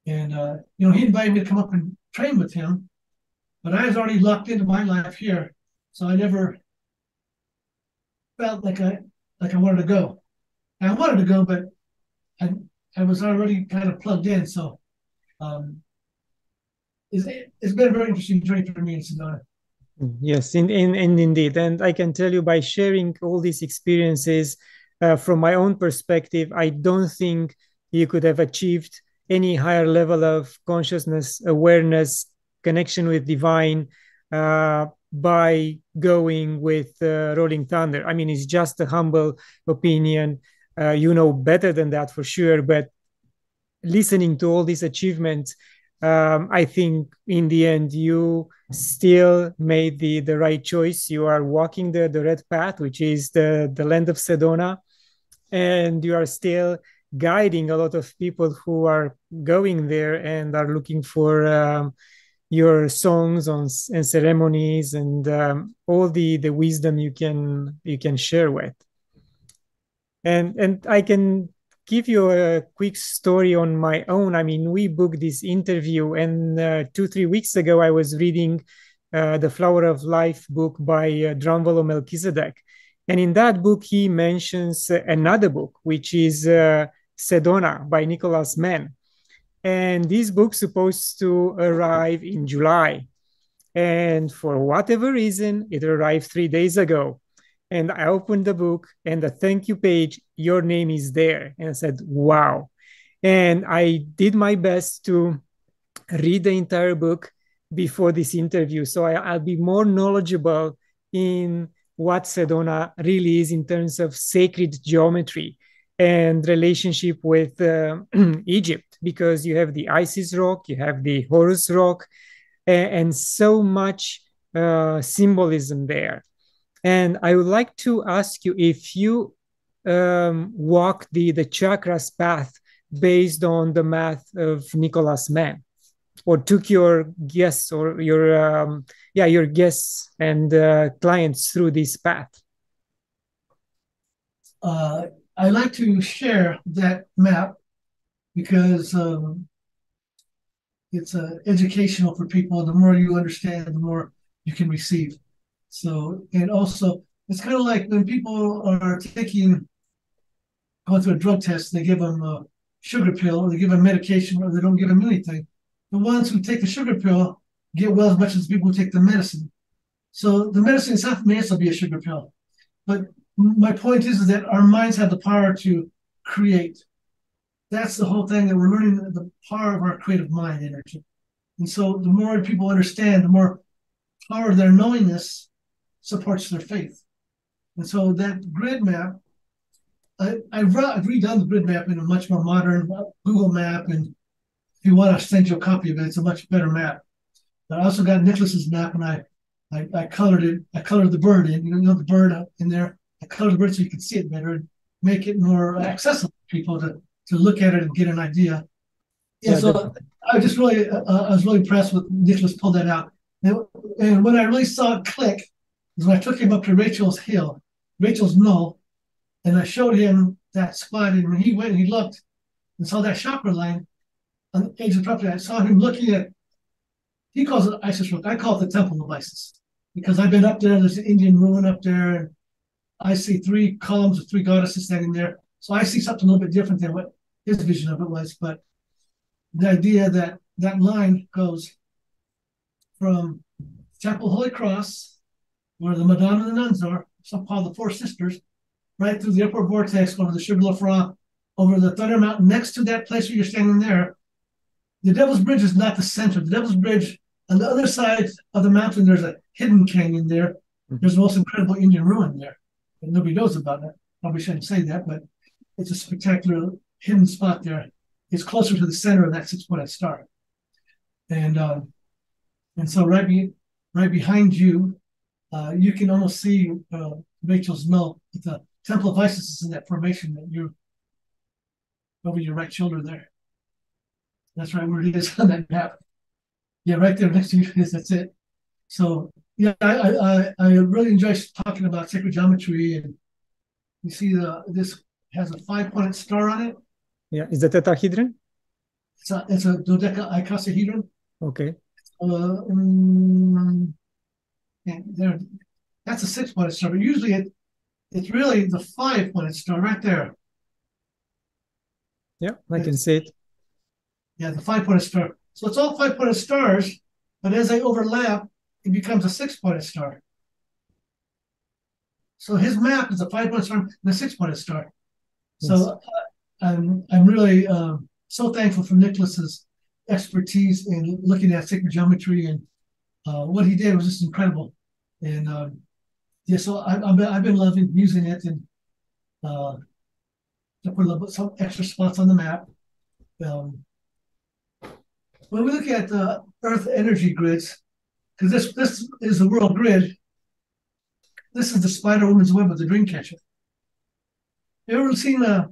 And, he invited me to come up and train with him. But I was already locked into my life here, so I never felt like I wanted to go. I wanted to go, but I I was already kind of plugged in. So it's been a very interesting journey for me in Sedona. Yes, indeed. And I can tell you by sharing all these experiences from my own perspective, I don't think you could have achieved any higher level of consciousness, awareness, connection with divine by going with Rolling Thunder. I mean, it's just a humble opinion. You know better than that for sure. But listening to all these achievements, I think in the end, you still made the right choice. You are walking the red path, which is the land of Sedona, and you are still guiding a lot of people who are going there and are looking for your songs and ceremonies and all the wisdom you can share with. And I can give you a quick story on my own. I mean, we booked this interview, and 2-3 weeks ago, I was reading the Flower of Life book by Drumvolo Melchizedek. And in that book, he mentions another book, which is Sedona by Nicholas Mann. And this book's supposed to arrive in July. And for whatever reason, it arrived 3 days ago. And I opened the book and the thank you page, your name is there. And I said, wow. And I did my best to read the entire book before this interview. So I'll be more knowledgeable in what Sedona really is in terms of sacred geometry and relationship with Egypt, because you have the Isis Rock, you have the Horus Rock, and so much symbolism there. And I would like to ask you if you walk the chakras path based on the math of Nicholas Mann, or took your guests or your guests and clients through this path. I like to share that map because it's educational for people. The more you understand, the more you can receive. So, and also, it's kind of like when people are going through a drug test, they give them a sugar pill, or they give them medication, or they don't give them anything. The ones who take the sugar pill get well as much as people who take the medicine. So the medicine itself may also be a sugar pill. But my point is that our minds have the power to create. That's the whole thing, that we're learning the power of our creative mind energy. And so the more people understand, the more power of their knowingness supports their faith. And so that grid map, I've redone the grid map in a much more modern Google map, and if you want, I'll send you a copy of it. It's a much better map. But I also got Nicholas's map, and I colored it. I colored the bird in. You know the bird in there. I colored the bird so you could see it better and make it more accessible to people to look at it and get an idea. And yeah, so I was really impressed with Nicholas pulled that out. And when I really saw it click is when I took him up to Rachel's knoll, and I showed him that spot. And when he went and he looked and saw that chakra line on the edge of the property, I saw him looking at, he calls it Isis Rock. I call it the Temple of Isis, because I've been up there. There's an Indian ruin up there, and I see three columns of three goddesses standing there. So I see something a little bit different than what his vision of it was. But the idea that that line goes from Chapel Holy Cross, where the Madonna and the nuns are, some call the Four Sisters, right through the upper vortex, over the Sugarloaf Rock, over the Thunder Mountain, next to that place where you're standing there. The Devil's Bridge is not the center. The Devil's Bridge, on the other side of the mountain, there's a hidden canyon there. Mm-hmm. There's the most incredible Indian ruin there. And nobody knows about it. Probably shouldn't say that, but it's a spectacular hidden spot there. It's closer to the center of that six-pointed star. And so right behind you, you can almost see Rachel's knoll. The Temple of Isis is in that formation that you're over your right shoulder there. That's right where it is on that map. Yeah, right there next to you is, that's it. So yeah, I really enjoy talking about sacred geometry, and you see this has a 5-pointed star on it. Yeah, is that tetrahedron? It's a dodecahedron. Okay. That's a 6-pointed star, but usually it's really the 5-pointed star right there. Yeah, I can see it. Yeah, the five-pointed star. So it's all five-pointed stars, but as they overlap, it becomes a six-pointed star. So his map is a five-pointed star and a six-pointed star. Yes. So I'm really so thankful for Nicholas's expertise in looking at sacred geometry, and what he did was just incredible. And yeah, so I've been loving using it, and I put a little bit, some extra spots on the map. When we look at the Earth energy grids, because this is the world grid. This is the Spider Woman's Web of the Dream Catcher. You ever seen a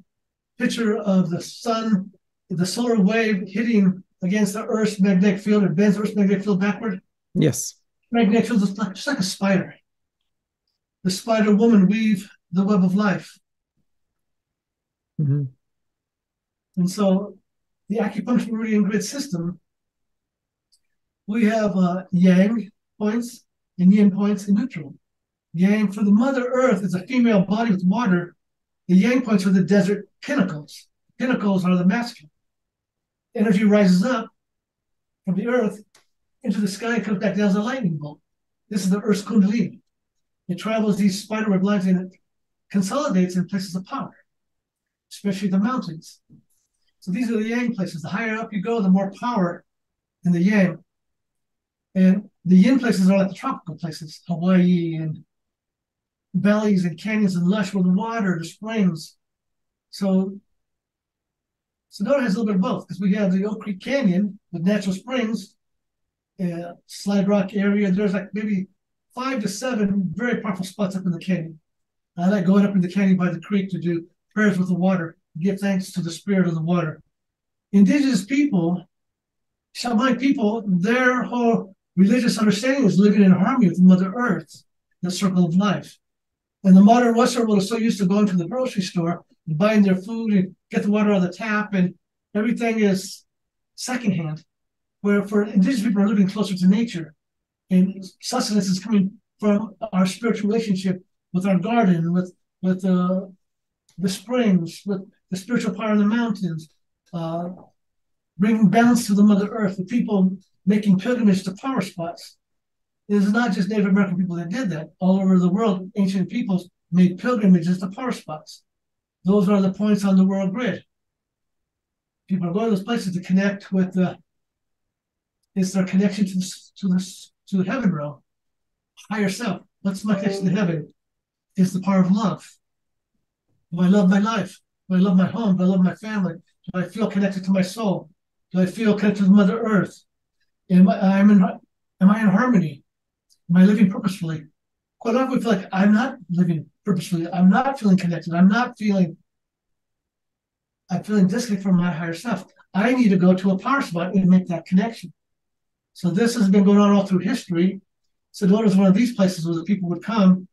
picture of the sun, the solar wave hitting against the Earth's magnetic field, and bends the Earth's magnetic field backward? Yes. Magnetic field is just like a spider. The Spider Woman weave the web of life. Mm-hmm. And so the acupuncture meridian grid system, we have yang points and yin points in neutral. Yang for the Mother Earth is a female body with water. The yang points are the desert pinnacles. Pinnacles are the masculine. Energy rises up from the earth into the sky and comes back down as a lightning bolt. This is the Earth's Kundalini. It travels these spiderweb lines and it consolidates in places of power, especially the mountains. So these are the yang places. The higher up you go, the more power in the yang. And the yin places are like the tropical places, Hawaii and valleys and canyons and lush with water, the springs. So Sedona has a little bit of both, because we have the Oak Creek Canyon with natural springs, slide rock area. There's like maybe 5 to 7 very powerful spots up in the canyon. I like going up in the canyon by the creek to do prayers with the water, give thanks to the spirit of the water. Indigenous people, Shamanic people, their whole religious understanding is living in harmony with Mother Earth, the circle of life. And the modern Western world is so used to going to the grocery store and buying their food and get the water out of the tap, and everything is secondhand, where for indigenous people are living closer to nature, and sustenance is coming from our spiritual relationship with our garden, with the springs, with the spiritual power in the mountains, bringing balance to the Mother Earth, the people making pilgrimage to power spots. It's not just Native American people that did that. All over the world, ancient peoples made pilgrimages to power spots. Those are the points on the world grid. People are going to those places to connect with the, it's their connection to heaven realm, higher self. What's my connection to heaven? It's the power of love. Do I love my life? Do I love my home? Do I love my family? Do I feel connected to my soul? Do I feel connected to Mother Earth? Am I in harmony? Am I living purposefully? Quite often we feel like I'm not living purposefully. I'm not feeling connected. I'm feeling disconnected from my higher self. I need to go to a power spot and make that connection. So this has been going on all through history. Sedona is one of these places where the people would come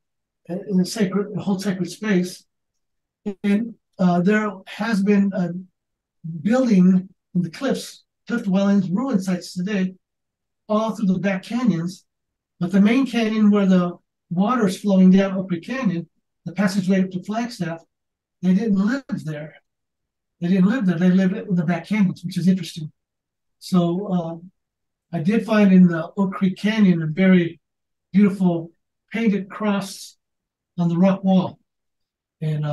in a whole sacred space. And there has been a building in the cliffs, cliff dwellings, ruin sites today, all through the back canyons. But the main canyon where the water is flowing down Oak Creek Canyon, the passageway up to Flagstaff, they didn't live there. They didn't live there. They lived in the back canyons, which is interesting. So I did find in the Oak Creek Canyon a very beautiful painted cross on the rock wall. And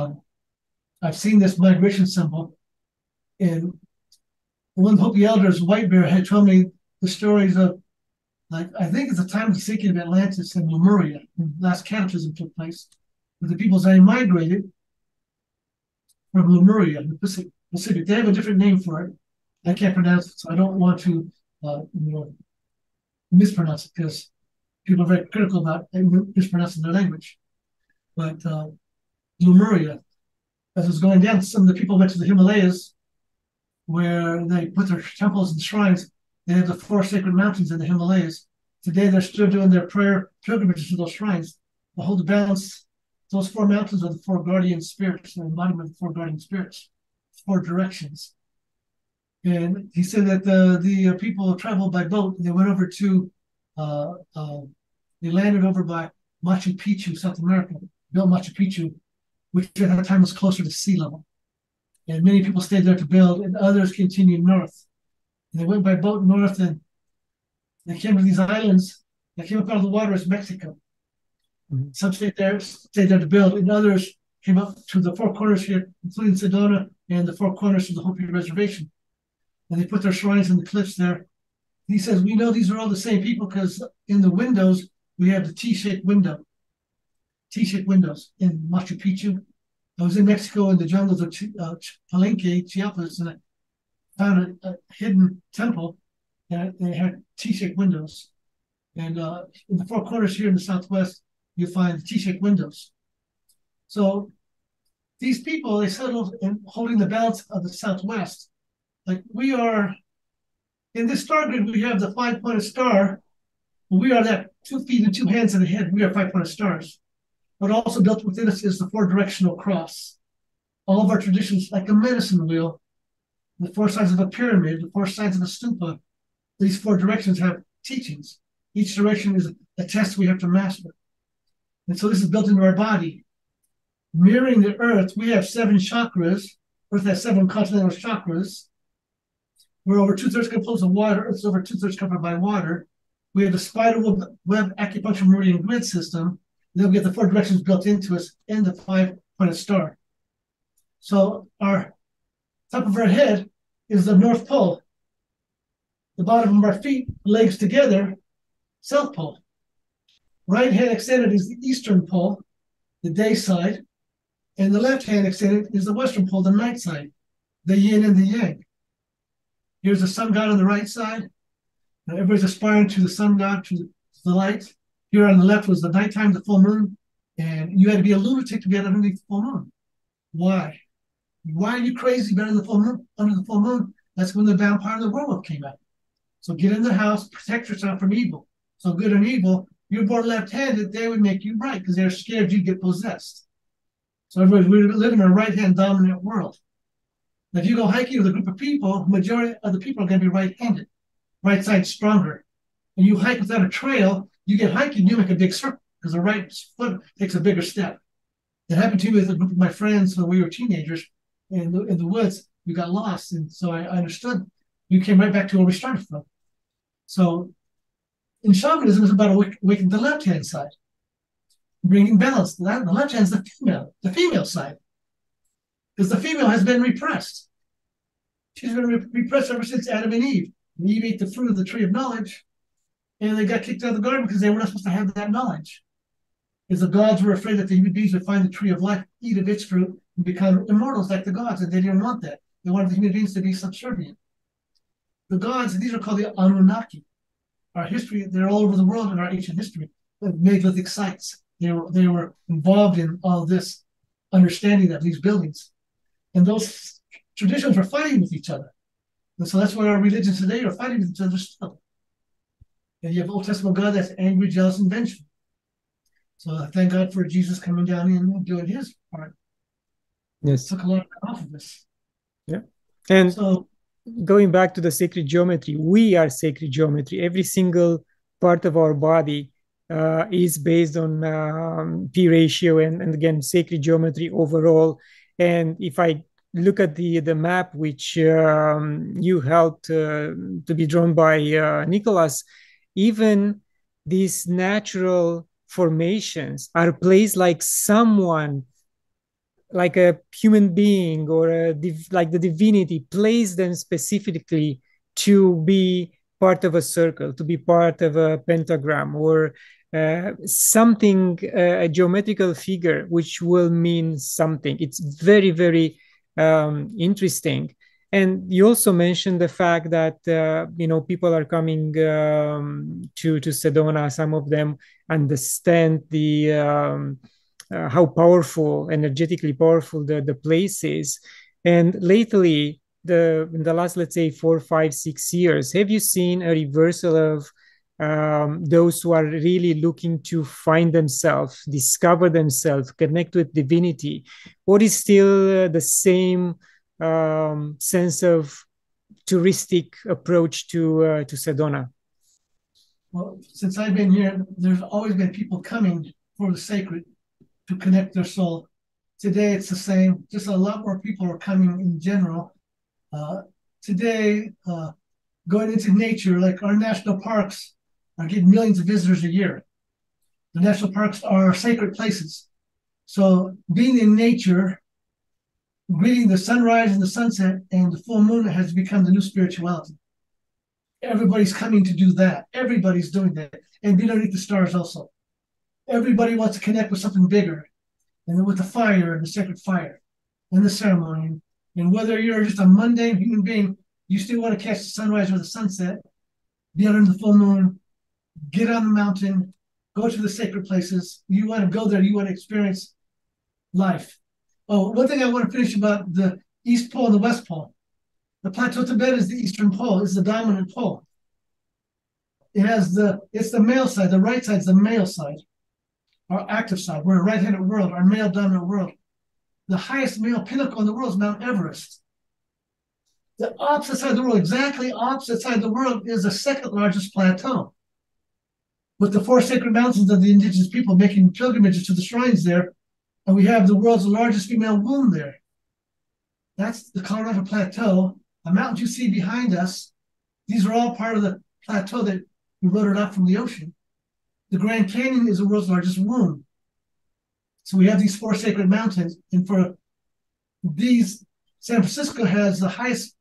I've seen this migration symbol. And one of the Hopi elders, White Bear, had told me the stories of, like, I think it's the time of the sinking of Atlantis and Lemuria, when the last cataclysm took place, where the peoples had migrated from Lemuria in the Pacific. They have a different name for it. I can't pronounce it, so I don't want to mispronounce it, because people are very critical about mispronouncing their language. But Lemuria, as it was going down, some of the people went to the Himalayas, where they put their temples and shrines. They have the four sacred mountains in the Himalayas. Today, they're still doing their prayer pilgrimages to those shrines to hold the balance. Those four mountains are the four guardian spirits, the embodiment of the four guardian spirits, four directions. And he said that the people traveled by boat. They went over to, they landed over by Machu Picchu, South America, built Machu Picchu, which at that time was closer to sea level. and many people stayed there to build, and others continued north. And they went by boat north, and they came to these islands that came up out of the water as Mexico. Mm-hmm. Some stayed there to build, and others came up to the four corners here, including Sedona and the four corners of the Hopi Reservation. And they put their shrines in the cliffs there. He says, we know these are all the same people because in the windows, we have the T-shaped windows in Machu Picchu. I was in Mexico in the jungles of Palenque, Chiapas, and I found a hidden temple that they had T-shaped windows. And in the four corners here in the Southwest, you find T-shaped windows. So these people, they settled in holding the balance of the Southwest. Like we are, in this star grid, we have the five-pointed star. We are that 2 feet and two hands and a head. We are five-pointed stars. But also built within us is the four-directional cross. All of our traditions, like a medicine wheel, the four sides of a pyramid, the four sides of a stupa, these four directions have teachings. Each direction is a test we have to master. And so this is built into our body. Mirroring the Earth, we have seven chakras. Earth has seven continental chakras. We're over two-thirds composed of water. Earth's over two-thirds covered by water. We have the spider web acupuncture meridian grid system. Then we get the four directions built into us and the five-pointed star. So our top of our head is the North Pole. The bottom of our feet, legs together, South Pole. Right hand extended is the Eastern Pole, the day side. And the left hand extended is the Western Pole, the night side, the yin and the yang. Here's the sun god on the right side. Now everybody's aspiring to the sun god, to the light. Here on the left was the nighttime, the full moon. And you had to be a lunatic to be underneath the full moon. Why? Why are you crazy about the full moon? Under the full moon, that's when the vampire of the werewolf came out. So get in the house, protect yourself from evil. So good and evil, you're born left-handed, they would make you right because they're scared you'd get possessed. So everybody, we live in a right-hand dominant world. If you go hiking with a group of people, the majority of the people are going to be right-handed. Right side's stronger. And you hike without a trail, you get hiking, you make a big circle because the right foot takes a bigger step. That happened to me with a group of my friends when we were teenagers in the woods. We got lost, and so I understood. We came right back to where we started from. So in shamanism, it's about awakening the left-hand side, bringing balance. The left hand's the female side. Because the female has been repressed. She's been repressed ever since Adam and Eve. And Eve ate the fruit of the tree of knowledge, and they got kicked out of the garden because they were not supposed to have that knowledge. Because the gods were afraid that the human beings would find the tree of life, eat of its fruit, and become immortals like the gods, and they didn't want that. They wanted the human beings to be subservient. The gods, these are called the Anunnaki. Our history, they're all over the world in our ancient history. The megalithic sites, they were involved in all this understanding of these buildings. And those traditions were fighting with each other. And so that's why our religions today are fighting with each other still. And you have Old Testament God that's angry, jealous, and vengeful. So I thank God for Jesus coming down and doing his part. Yes. It took a lot off of us. Yeah. And so going back to the sacred geometry, we are sacred geometry. Every single part of our body is based on P ratio and again, sacred geometry overall. And if I look at the map, which you helped to be drawn by Nicholas, even these natural formations are placed like someone, like a human being or like the divinity, placed them specifically to be part of a circle, to be part of a pentagram or something, a geometrical figure, which will mean something. It's very, very interesting. And you also mentioned the fact that, people are coming to Sedona. Some of them understand how powerful, energetically powerful the place is. And lately, in the last, let's say, 4, 5, 6 years, have you seen a reversal of those who are really looking to find themselves, discover themselves, connect with divinity? What is still the same sense of touristic approach to Sedona? Well, since I've been here, there's always been people coming for the sacred to connect their soul Today it's the same, just a lot more people are coming in general. Today, going into nature, like our national parks are getting millions of visitors a year. The national parks are sacred places. So being in nature, reading the sunrise and the sunset and the full moon has become the new spirituality. Everybody's coming to do that. Everybody's doing that. And being underneath the stars also. Everybody wants to connect with something bigger. And then with the fire and the sacred fire and the ceremony. And whether you're just a mundane human being, you still want to catch the sunrise or the sunset, be out under the full moon, get on the mountain, go to the sacred places. You want to go there. You want to experience life. Oh, one thing I want to finish about the East Pole and the West Pole. The Plateau of Tibet is the Eastern Pole. It's the dominant pole. It's the male side. The right side is the male side, our active side. We're a right-handed world, our male dominant world. The highest male pinnacle in the world is Mount Everest. The opposite side of the world, exactly opposite side of the world, is the second largest plateau. With the four sacred mountains of the indigenous people making pilgrimages to the shrines there, and we have the world's largest female womb there. That's the Colorado Plateau. The mountains you see behind us, these are all part of the plateau that eroded out from the ocean. The Grand Canyon is the world's largest womb. So we have these four sacred mountains, and for these, San Francisco has the highest,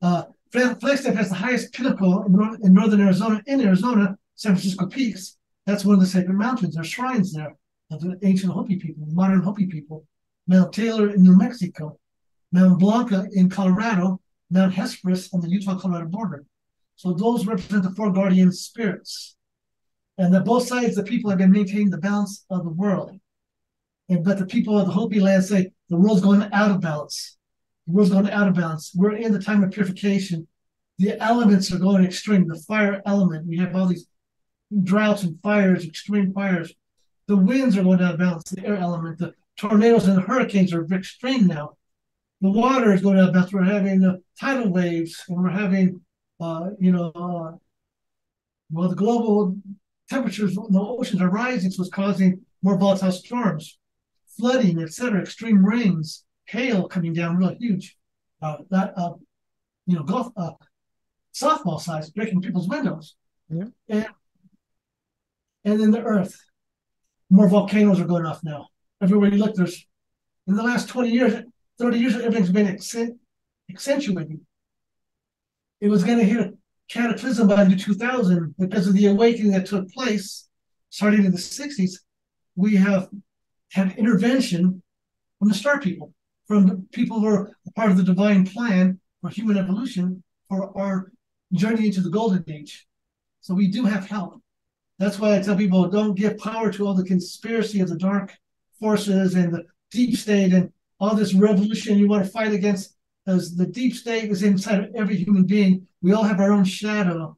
Flagstaff has the highest pinnacle in northern Arizona. In Arizona, San Francisco Peaks. That's one of the sacred mountains. There are shrines there of the ancient Hopi people, modern Hopi people. Mount Taylor in New Mexico, Mount Blanca in Colorado, Mount Hesperus on the Utah-Colorado border. So those represent the four guardian spirits. And that both sides, the people have been maintaining the balance of the world. But the people of the Hopi land say, the world's going out of balance. The world's going out of balance. We're in the time of purification. The elements are going extreme. The fire element, we have all these droughts and fires, extreme fires. The winds are going out of balance. The air element, the tornadoes and the hurricanes are extreme now. The water is going out of balance. We're having tidal waves, and we're having, the global temperatures in the oceans are rising, so it's causing more volatile storms, flooding, etc., extreme rains, hail coming down really huge, golf, softball size, breaking people's windows. Yeah. And then the earth. More volcanoes are going off now. Everywhere you look, there's, in the last 20 years, 30 years, everything's been accentuating. It was going to hit a cataclysm by the year 2000 because of the awakening that took place starting in the 60s. We have had intervention from the star people, from the people who are part of the divine plan for human evolution, for our journey into the golden age. So we do have help. That's why I tell people, don't give power to all the conspiracy of the dark forces and the deep state and all this revolution you want to fight against, because the deep state is inside of every human being. We all have our own shadow.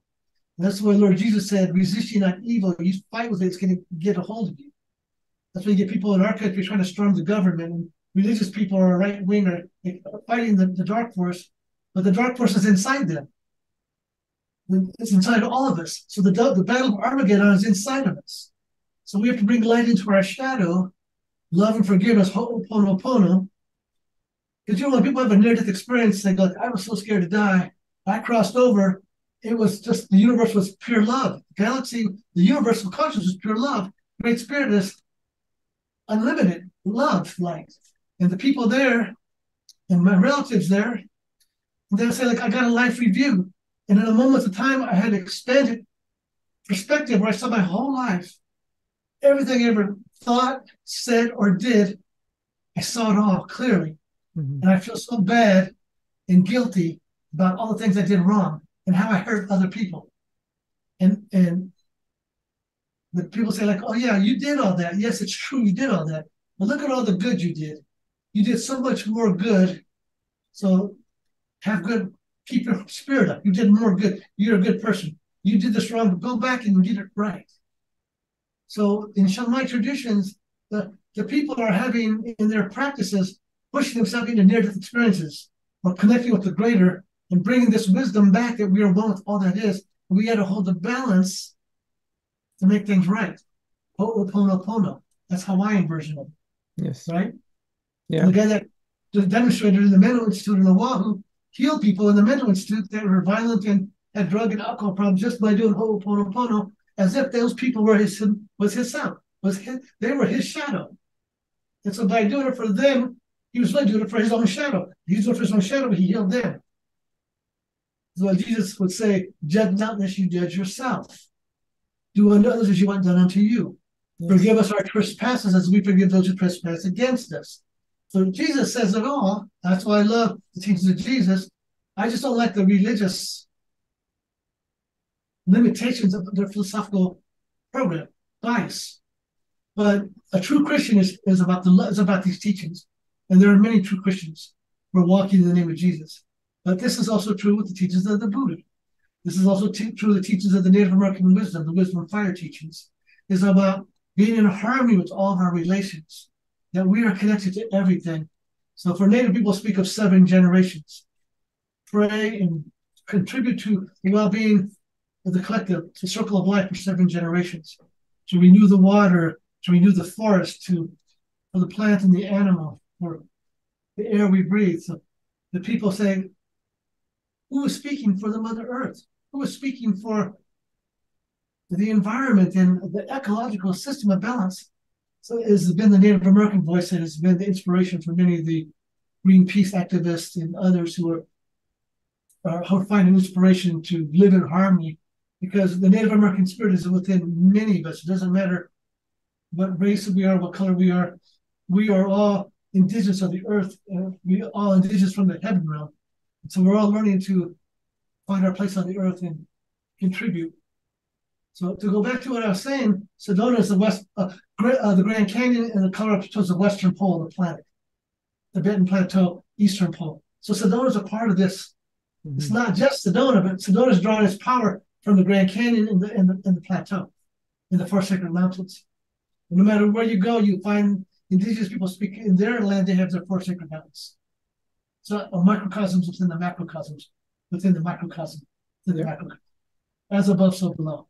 And that's why Lord Jesus said, resist ye not evil. You fight with it, it's going to get a hold of you. That's why you get people in our country trying to storm the government, and religious people or right wing are fighting the dark force, but the dark force is inside them. It's inside all of us. So the battle of Armageddon is inside of us. So we have to bring light into our shadow, love and forgiveness, Ho'oponopono. Because when people have a near-death experience, they go, I was so scared to die. I crossed over. It was just, the universe was pure love. Galaxy, the universal consciousness was pure love. Great Spirit is unlimited love, light. And the people there, and my relatives there, they'll say, like, I got a life review. And in a moment of time, I had expanded perspective where I saw my whole life. Everything I ever thought, said, or did, I saw it all clearly. Mm-hmm. And I feel so bad and guilty about all the things I did wrong and how I hurt other people. And the people say, like, oh, yeah, you did all that. Yes, it's true, you did all that. But look at all the good you did. You did so much more good. So have good. Keep your spirit up. You did more good. You're a good person. You did this wrong, but go back and get it right. So in shamanic traditions, the people are having in their practices, pushing themselves into near-death experiences or connecting with the greater and bringing this wisdom back that we are one with all that is. We got to hold the balance to make things right. Ho'oponopono. That's Hawaiian version of it. Yes. Right? Yeah. And the guy that the demonstrator in the mental institute in Oahu healed people in the mental institute that were violent and had drug and alcohol problems just by doing Ho'oponopono, as if those people were his son, they were his shadow. And so by doing it for them, he was really doing it for his own shadow. He was doing it for his own shadow, but he healed them. So Jesus would say, judge not unless you judge yourself. Do unto others as you want done unto you. Yes. Forgive us our trespasses as we forgive those who trespass against us. So Jesus says it all. That's why I love the teachings of Jesus. I just don't like the religious limitations of their philosophical program, bias. But a true Christian is about these teachings. And there are many true Christians who are walking in the name of Jesus. But this is also true with the teachings of the Buddha. This is also true of the teachings of the Native American wisdom, the wisdom of fire teachings. It's about being in harmony with all of our relations, that we are connected to everything. So for Native people, speak of 7 generations. Pray and contribute to the well-being of the collective, the circle of life for 7 generations, to renew the water, to renew the forest, for the plant and the animal, for the air we breathe. So the people say, who is speaking for the Mother Earth? Who is speaking for the environment and the ecological system of balance? So it has been the Native American voice that has been the inspiration for many of the Greenpeace activists and others who are finding inspiration to live in harmony, because the Native American spirit is within many of us. It doesn't matter what race we are, what color we are. We are all indigenous of the earth. We are all indigenous from the heaven realm. So we're all learning to find our place on the earth and contribute. So to go back to what I was saying, Sedona is the Grand Canyon and the Colorado Plateau is the western pole of the planet. The Tibetan Plateau, eastern pole. So Sedona is a part of this. Mm-hmm. It's not just Sedona, but Sedona is drawing its power from the Grand Canyon and the plateau, in the Four Sacred Mountains. And no matter where you go, you find indigenous people speak in their land. They have their Four Sacred Mountains. So a microcosms within the macrocosms, within the microcosm, within the macrocosm, as above, so below.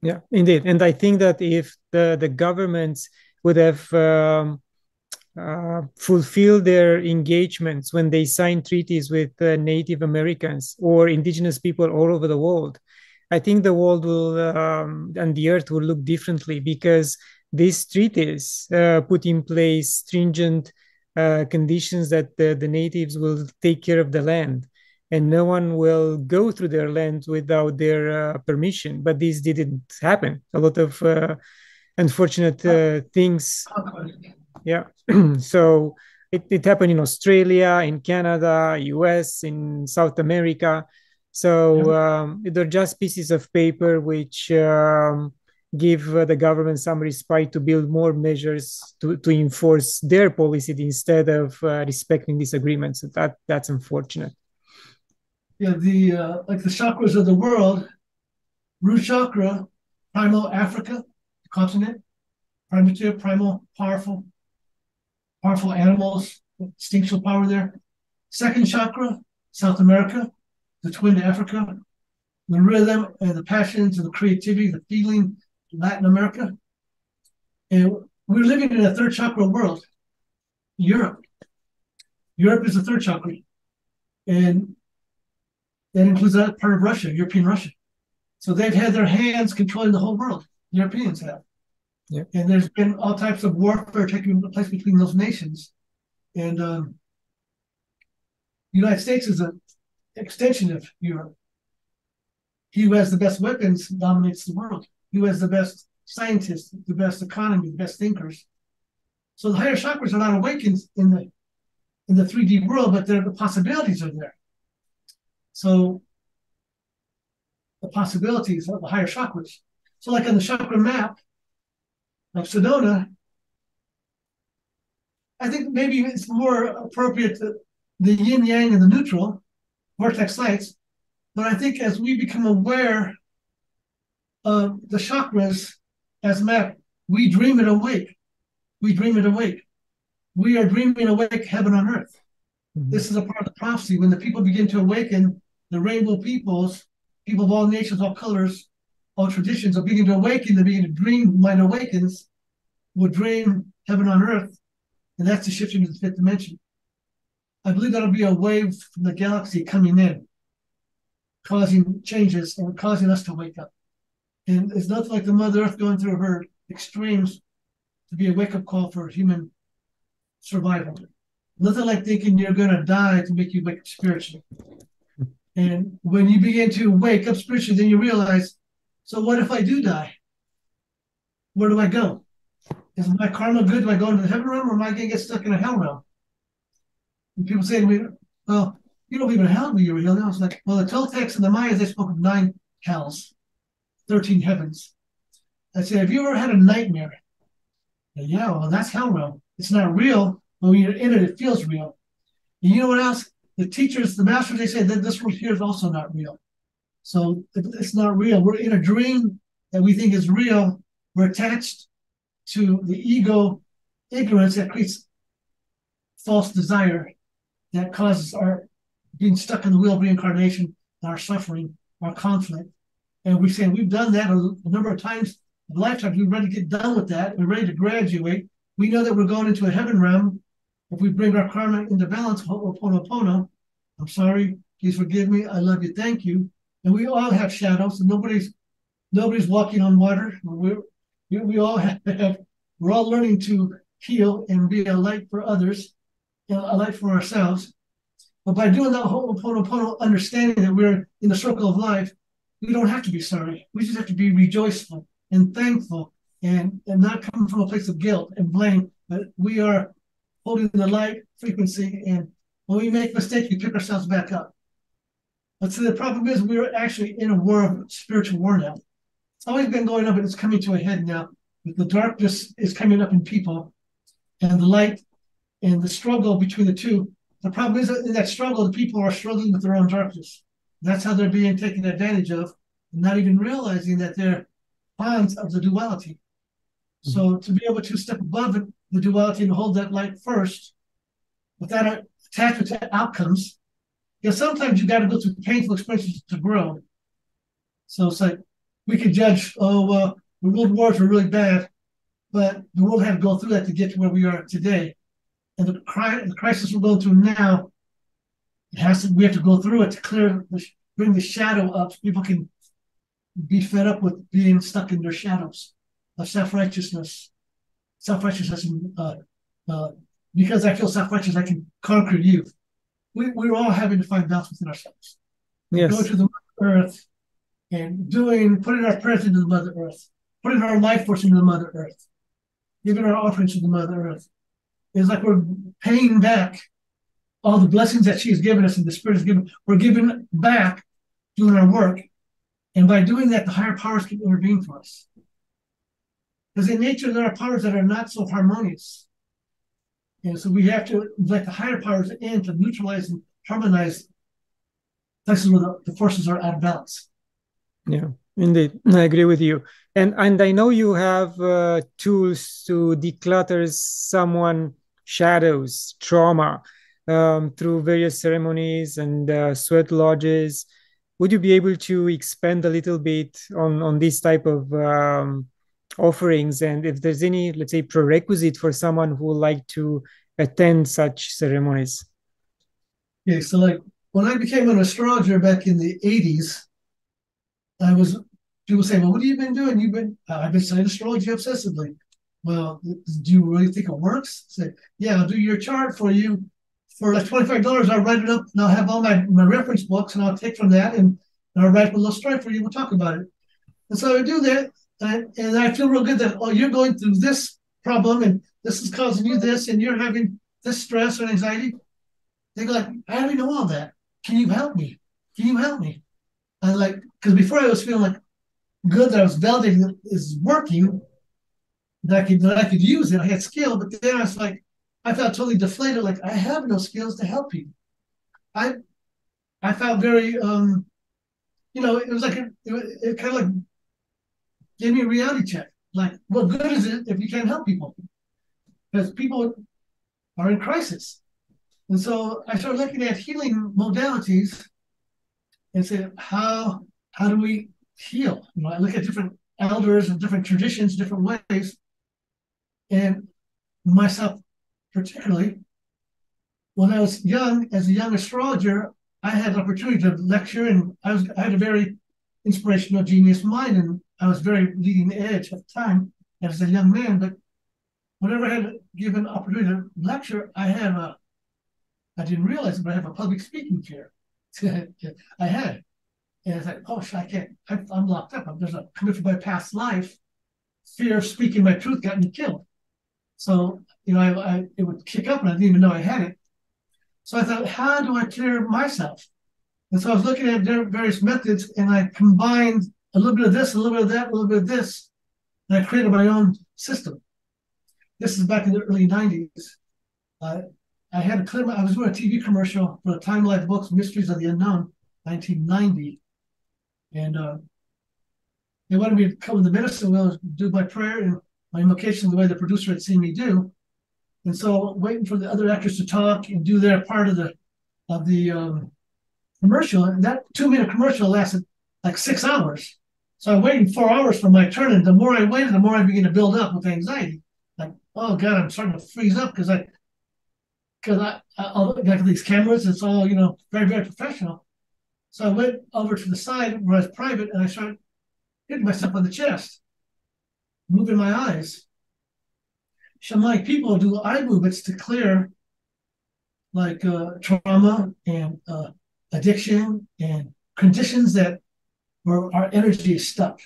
Yeah, indeed. And I think that if the governments would have fulfilled their engagements when they signed treaties with Native Americans or indigenous people all over the world, I think the world will and the earth will look differently, because these treaties put in place stringent conditions that the natives will take care of the land, and no one will go through their land without their permission. But this didn't happen. A lot of unfortunate things. Yeah. So it happened in Australia, in Canada, US, in South America. So they're just pieces of paper which give the government some respite to build more measures to enforce their policy instead of respecting these agreements. So that's unfortunate. Yeah, like the chakras of the world, root chakra, primal Africa, the continent, primitive, primal, powerful animals, instinctual power there. Second chakra, South America, the twin to Africa, the rhythm and the passions and the creativity, the feeling, Latin America. And we're living in a third chakra world, Europe. Europe is the third chakra. And that includes that part of Russia, European Russia. So they've had their hands controlling the whole world. Europeans have. Yeah. And there's been all types of warfare taking place between those nations. And the United States is an extension of Europe. He who has the best weapons dominates the world. He has the best scientists, the best economy, the best thinkers. So the higher chakras are not awakened in the 3D world, but the possibilities are there. So the possibilities of the higher chakras. So like on the chakra map of Sedona, I think maybe it's more appropriate to the yin-yang and the neutral, vortex lights. But I think as we become aware of the chakras as mapped, we dream it awake. We dream it awake. We are dreaming awake heaven on earth. Mm-hmm. This is a part of the prophecy. When the people begin to awaken, the rainbow peoples, people of all nations, all colors, all traditions are beginning to awaken. They begin to dream. Mind awakens. Will dream heaven on earth. and that's the shift into the fifth dimension. I believe that'll be a wave from the galaxy coming in, causing changes or causing us to wake up. And it's nothing like the Mother Earth going through her extremes to be a wake-up call for human survival. Nothing like thinking you're going to die to make you wake up spiritually. And when you begin to wake up spiritually, then you realize, so what if I do die? Where do I go? Is my karma good? Do I go into the heaven realm, or am I going to get stuck in a hell realm? And people say to me, well, you don't believe in hell, do you, Rahelio? I was like, well, the Toltecs and the Mayas, they spoke of 9 hells, 13 heavens. I said, have you ever had a nightmare? And, yeah, well, that's hell realm. It's not real, but when you're in it, it feels real. And you know what else? The teachers, the masters, they say that this world here is also not real. So it's not real. We're in a dream that we think is real. We're attached to the ego ignorance that creates false desire that causes our being stuck in the wheel of reincarnation, our suffering, our conflict. And we say we've done that a number of times, a lifetime. We're ready to get done with that. We're ready to graduate. We know that we're going into a heaven realm. If we bring our karma into balance, Ho'oponopono, I'm sorry, please forgive me, I love you, thank you. And we all have shadows, and nobody's walking on water. We all have, we're all learning to heal and be a light for others, a light for ourselves. But by doing that Ho'oponopono, understanding that we're in the circle of life, we don't have to be sorry. We just have to be rejoiceful and thankful and not come from a place of guilt and blame, but we are holding the light frequency, and when we make mistakes, we pick ourselves back up. But so the problem is we're actually in a war of spiritual war now. It's always been going up, and it's coming to a head now. But the darkness is coming up in people, and the light, and the struggle between the two. The problem is that in that struggle, the people are struggling with their own darkness. That's how they're being taken advantage of, and not even realizing that they're bonds of the duality. Mm-hmm. So to be able to step above it, the duality, and hold that light first without attachment to outcomes. Because sometimes you've got to go through painful experiences to grow. So it's like we could judge, oh, well, the world wars were really bad, but the world had to go through that to get to where we are today. And the crisis we're going through now, we have to go through it to clear, bring the shadow up so people can be fed up with being stuck in their shadows of self-righteousness. Self-righteousness, because I feel self-righteous, I can conquer you. We're all having to find balance within ourselves. Yes. Going to the Mother Earth and putting our prayers into the Mother Earth, putting our life force into the Mother Earth, giving our offerings to the Mother Earth. It's like we're paying back all the blessings that she has given us and the Spirit has given. We're giving back, doing our work. And by doing that, the higher powers can intervene for us. Because in nature, there are powers that are not so harmonious. And so we have to let the higher powers in to neutralize and harmonize places where the forces are out of balance. Yeah, indeed. I agree with you. And I know you have tools to declutter someone's shadows, trauma, through various ceremonies and sweat lodges. Would you be able to expand a little bit on this type of offerings, and if there's any, let's say, prerequisite for someone who would like to attend such ceremonies? Okay, so like when I became an astrologer back in the 80s, people say, well, what have you been doing? I've been studying astrology obsessively. Well, do you really think it works? I say, yeah, I'll do your chart for you. For like $25, I'll write it up, and I'll have all my reference books, and I'll take from that, and I'll write a little story for you. We'll talk about it. And so I do that. And I feel real good that, oh, you're going through this problem, and this is causing you this, and you're having this stress or anxiety. They go like, I already know all that. Can you help me? Can you help me? I like, because before I was feeling like good that I was validating that it's working, that I could use it. I had skill, but then I was like, I felt totally deflated. Like I have no skills to help people. I felt very, it was like it kind of like gave me a reality check. Like, what good is it if you can't help people? Because people are in crisis. And so I started looking at healing modalities and said, how do we heal? I look at different elders and different traditions, different ways. And myself particularly, when I was young, as a young astrologer, I had an opportunity to lecture, and I had a very inspirational, genius mind, and I was very leading edge at the time as a young man. But whenever I had given an opportunity to lecture, I didn't realize it, but I have a public speaking career. I had. And it's like, oh, I can't. I'm locked up. There's a commitment to my past life. Fear of speaking my truth got me killed. So, you know, it would kick up, and I didn't even know I had it. So I thought, how do I clear myself? And so I was looking at various methods, and I combined a little bit of this, a little bit of that, a little bit of this, and I created my own system. This is back in the early 90s. I had to clear my, I was doing a TV commercial for the Time Life Books, Mysteries of the Unknown, 1990. And they wanted me to come in the Medicine Wheel and do my prayer and my invocation the way the producer had seen me do. And so waiting for the other actors to talk and do their part of the commercial. And that 2-minute commercial lasted like 6 hours. So I'm waiting 4 hours for my turn. And the more I waited, the more I began to build up with anxiety. Like, oh, God, I'm starting to freeze up because I got these cameras. It's all, you know, very, very professional. So I went over to the side where I was private, and I started hitting myself on the chest, moving my eyes. Shamanic people do eye movements to clear, like, trauma and addiction and conditions that where our energy is stuck.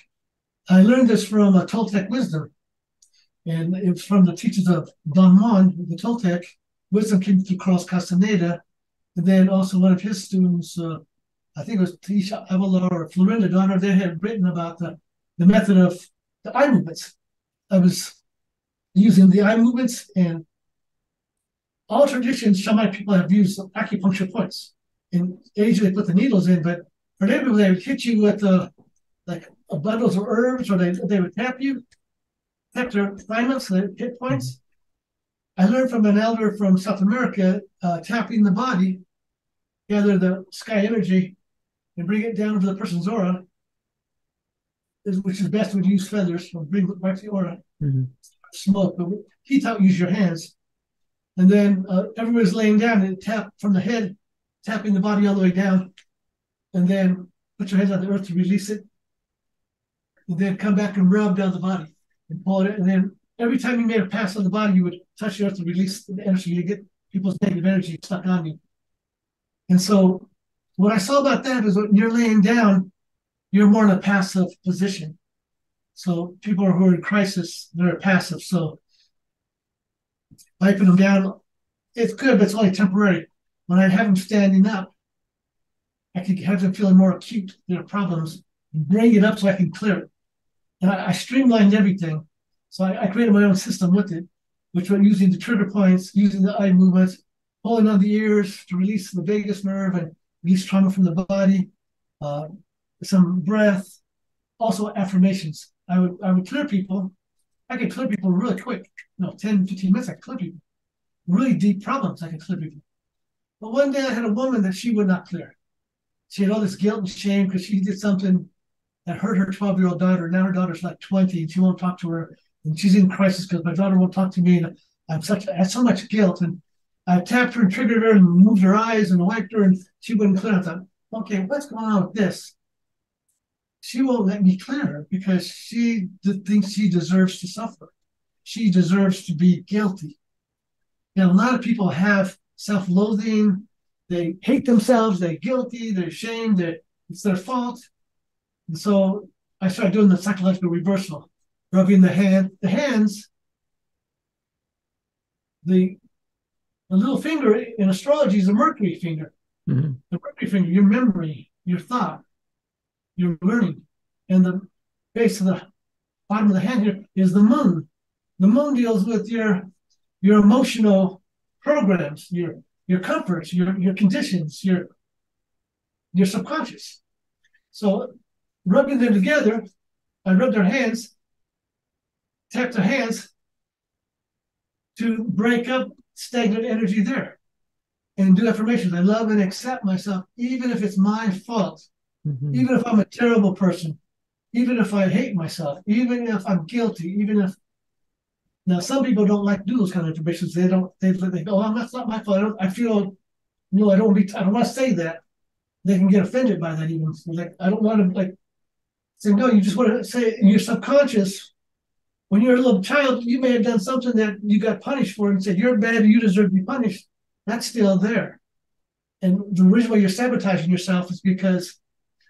I learned this from Toltec wisdom, and it's from the teachers of Don Juan, the Toltec. Wisdom came through Carlos Castaneda, and then also one of his students, I think it was Tisha Avalar or Florinda Donner, they had written about the method of the eye movements. I was using the eye movements, and all traditions, Shamanic people have used acupuncture points. In Asia, they put the needles in, but for them, they would hit you with like bundles of herbs, or they would tap you, tap their thymus, so they hit points. I learned from an elder from South America, tapping the body, gather the sky energy, and bring it down to the person's aura, which is best when you use feathers, so bring it back to the aura. Mm-hmm. Smoke, but he taught you use your hands. And then everybody's laying down and tap from the head, tapping the body all the way down. And then put your hands on the earth to release it. And then come back and rub down the body and pull it. And then every time you made a pass on the body, you would touch the earth to release the energy. You get people's negative energy stuck on you. And so what I saw about that is when you're laying down, you're more in a passive position. So people who are in crisis, they're passive. So wiping them down, it's good, but it's only temporary. When I have them standing up, I can have them feeling more acute, their problems, and bring it up so I can clear it. And I streamlined everything. So I created my own system with it, which went using the trigger points, using the eye movements, pulling on the ears to release the vagus nerve and release trauma from the body, some breath, also affirmations. I would clear people. I could clear people really quick. You know, 10, 15 minutes, I could clear people. Really deep problems, I could clear people. But one day I had a woman that she would not clear. She had all this guilt and shame because she did something that hurt her 12-year-old daughter. Now her daughter's like 20 and she won't talk to her. And she's in crisis because my daughter won't talk to me. And I have so much guilt. And I tapped her and triggered her and moved her eyes and wiped her, and she wouldn't clear. I thought, okay, what's going on with this? She won't let me clear her because she thinks she deserves to suffer. She deserves to be guilty. Now, a lot of people have self-loathing. They hate themselves. They're guilty. They're ashamed. It's their fault. And so I started doing the psychological reversal, rubbing the hands. The little finger in astrology is the Mercury finger. Mm-hmm. The Mercury finger, your memory, your thought, your learning, and the base of the bottom of the hand here is the moon. The moon deals with your emotional programs, your comforts, your conditions, your subconscious. So rubbing them together, I rubbed their hands, tapped their hands to break up stagnant energy there, and do affirmations. I love and accept myself, even if it's my fault. Mm-hmm. Even if I'm a terrible person, even if I hate myself, even if I'm guilty, even if Now, some people don't like to do those kind of informations. They don't. They think, "Oh, that's not my fault. I don't want to say that." They can get offended by that. Even like, I don't want to like say no. You just want to say it in your subconscious. When you're a little child, you may have done something that you got punished for and said, "You're bad. You deserve to be punished." That's still there. And the reason why you're sabotaging yourself is because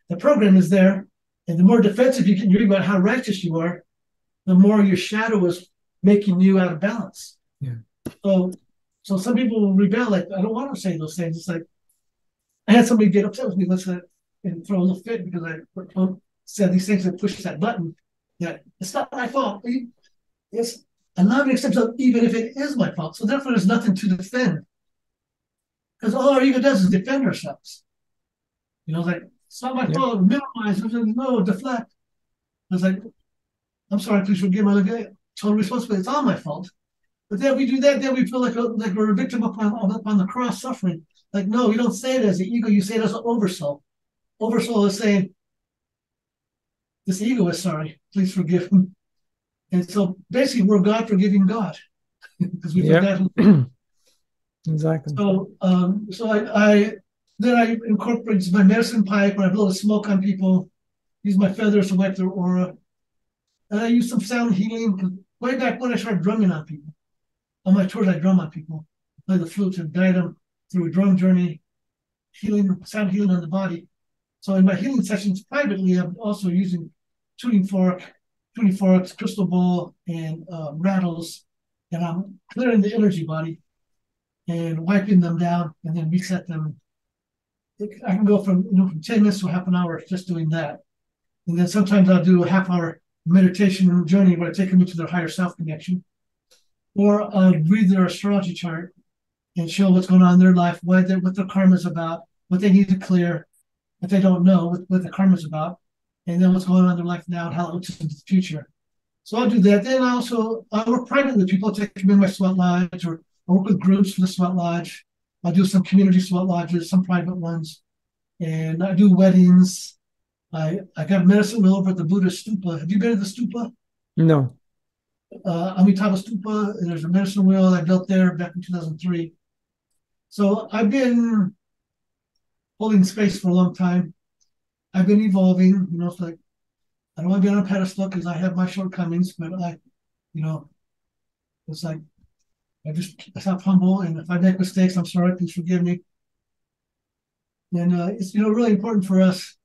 the program is there. And the more defensive you can read about how righteous you are, the more your shadow is making you out of balance. Yeah. So some people will rebel, like, I don't want to say those things. It's like, I had somebody get upset with me and throw a little fit because I said these things that pushes that button. Yeah, it's not my fault. Yes, I love and accept myself even if it is my fault. So therefore there's nothing to defend. Because all our ego does is defend ourselves. You know, like, it's not my fault, minimize, no, deflect. I was like, I'm sorry, please forgive me. Total responsibility. It's all my fault. But then we do that, then we feel like we're a victim upon the cross suffering. Like, no, you don't say it as the ego, you say it as an oversoul. Oversoul is saying, this ego is sorry, please forgive him. And so basically we're God forgiving God. Because we forgot. Exactly. So I incorporate my medicine pipe where I blow the smoke on people, use my feathers to wipe their aura. And I use some sound healing. Way back when I started drumming on people. On my tours, I drum on people. I play the flute and guide them through a drum journey, healing, sound healing on the body. So in my healing sessions privately, I'm also using tuning forks, crystal bowl, and rattles. And I'm clearing the energy body and wiping them down and then reset them. I can go from 10 minutes to half an hour just doing that. And then sometimes I'll do a half hour meditation journey where I take them into their higher self connection. Or I'll read their astrology chart and show what's going on in their life, what their karma is about, what they need to clear, if they don't know what the karma is about, and then what's going on in their life now and how it looks into the future. So I'll do that. Then I work privately with people. I'll take them in my sweat lodge or I work with groups for the sweat lodge. I do some community sweat lodges, some private ones, and I do weddings. I got a medicine wheel over at the Buddha stupa. Have you been to the stupa? No. Amitabha stupa. There's a medicine wheel I built there back in 2003. So I've been holding space for a long time. I've been evolving. You know, it's like I don't want to be on a pedestal because I have my shortcomings, but it's like. I stop humble, and if I make mistakes, I'm sorry, please forgive me. And it's really important for us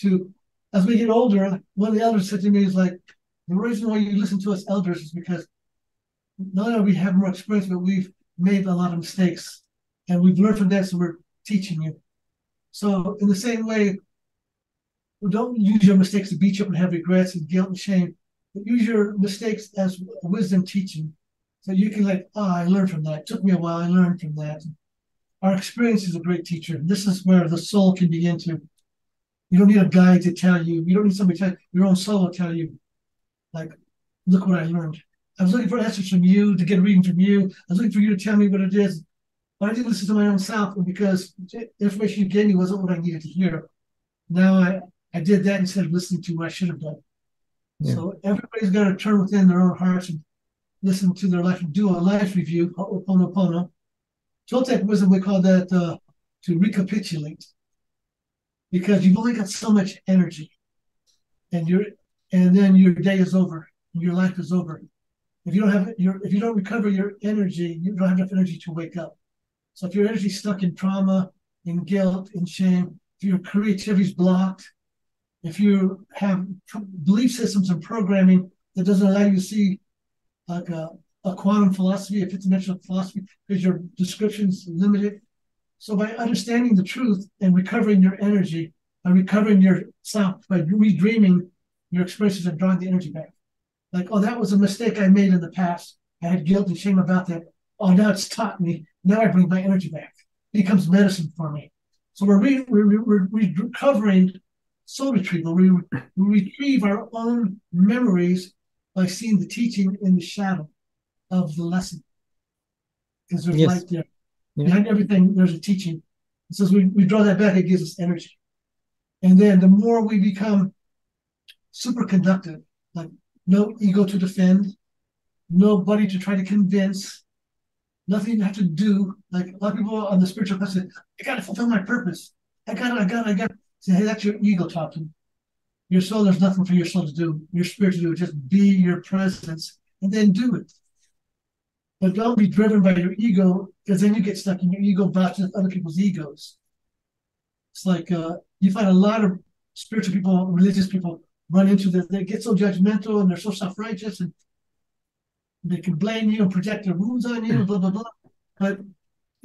to, as we get older, one of the elders said to me is like, the reason why you listen to us elders is because not only we have more experience, but we've made a lot of mistakes. And we've learned from that, so we're teaching you. So in the same way, don't use your mistakes to beat you up and have regrets and guilt and shame, but use your mistakes as wisdom teaching. So you can I learned from that. It took me a while. I learned from that. Our experience is a great teacher. This is where the soul can begin to. You don't need a guide to tell you. You don't need somebody to tell you. Your own soul will tell you. Like, look what I learned. I was looking for answers from you, to get a reading from you. I was looking for you to tell me what it is. But I didn't listen to my own self because the information you gave me wasn't what I needed to hear. Now I did that instead of listening to what I should have done. Yeah. So everybody's got to turn within their own hearts and listen to their life and do a life review, Ho'oponopono. Toltec wisdom, we call that to recapitulate, because you've only got so much energy, and then your day is over, and your life is over. If you don't recover your energy, you don't have enough energy to wake up. So if your energy's stuck in trauma, in guilt, in shame, if your creativity's blocked, if you have belief systems and programming that doesn't allow you to see like a quantum philosophy, a fifth-dimensional philosophy, because your description's limited. So by understanding the truth and recovering your energy, by recovering yourself, by redreaming your experiences and drawing the energy back. Like, oh, that was a mistake I made in the past. I had guilt and shame about that. Oh, now it's taught me. Now I bring my energy back. It becomes medicine for me. So we're recovering soul retrieval. We retrieve our own memories by seeing the teaching in the shadow of the lesson. Because there's light there. Yeah. Behind everything, there's a teaching. And so as we draw that back, it gives us energy. And then the more we become superconductive, like no ego to defend, nobody to try to convince, nothing to have to do. Like a lot of people on the spiritual path say, I got to fulfill my purpose. I got to. Say, hey, that's your ego talking. Your soul, there's nothing for your soul to do. Your spirit to do, just be your presence and then do it. But don't be driven by your ego, because then you get stuck in your ego boxes, other people's egos. It's like you find a lot of spiritual people, religious people run into this. They get so judgmental and they're so self-righteous, and they can blame you and project their wounds on you, blah, blah, blah. But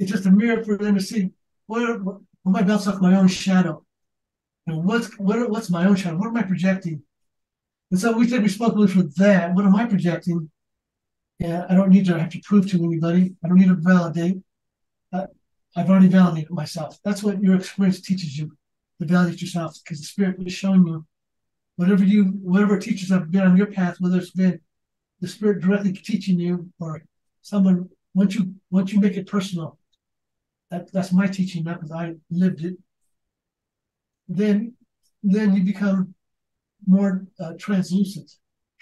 it's just a mirror for them to see, what am I bouncing off my own shadow? And what's my own shadow? What am I projecting? And so we take responsibility for that. What am I projecting? Yeah, I don't need to have to prove to anybody. I don't need to validate. I've already validated myself. That's what your experience teaches you, to validate yourself, because the Spirit is showing you. Whatever teachers have been on your path, whether it's been the Spirit directly teaching you or someone, once you make it personal, that's my teaching, not because I lived it, then you become more translucent,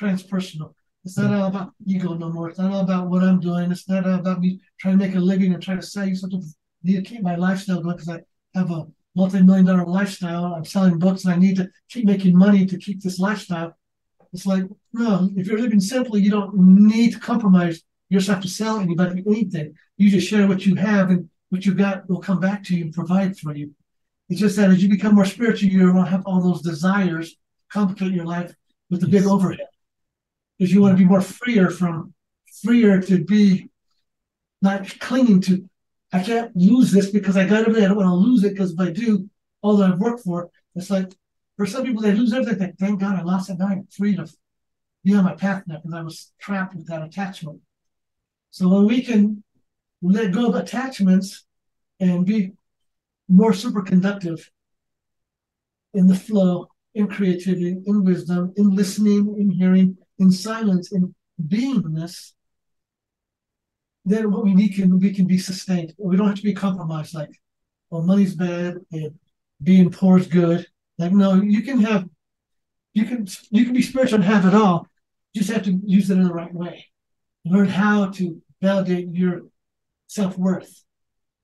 transpersonal. It's not all about ego no more. It's not all about what I'm doing. It's not all about me trying to make a living and trying to sell you something to keep my lifestyle going, because I have a multi-million-dollar lifestyle. I'm selling books and I need to keep making money to keep this lifestyle. It's like, no, if you're living simply, you don't need to compromise yourself to sell anybody anything. You just share what you have, and what you got will come back to you and provide for you. It's just that as you become more spiritual, you won't have all those desires complicate your life with the big overhead. Because you want to be more freer to be not clinging to, I can't lose this because I got it. I don't want to lose it, because if I do, all that I've worked for, it's like, for some people, they lose everything. They think, thank God I lost it. Now I'm free to be on my path now, because I was trapped with that attachment. So when we can let go of attachments and be more superconductive in the flow, in creativity, in wisdom, in listening, in hearing, in silence, in beingness, then what we need can be sustained. We don't have to be compromised like, well, money's bad and being poor is good. Like, no, you can be spiritual and have it all. You just have to use it in the right way. Learn how to validate your self-worth.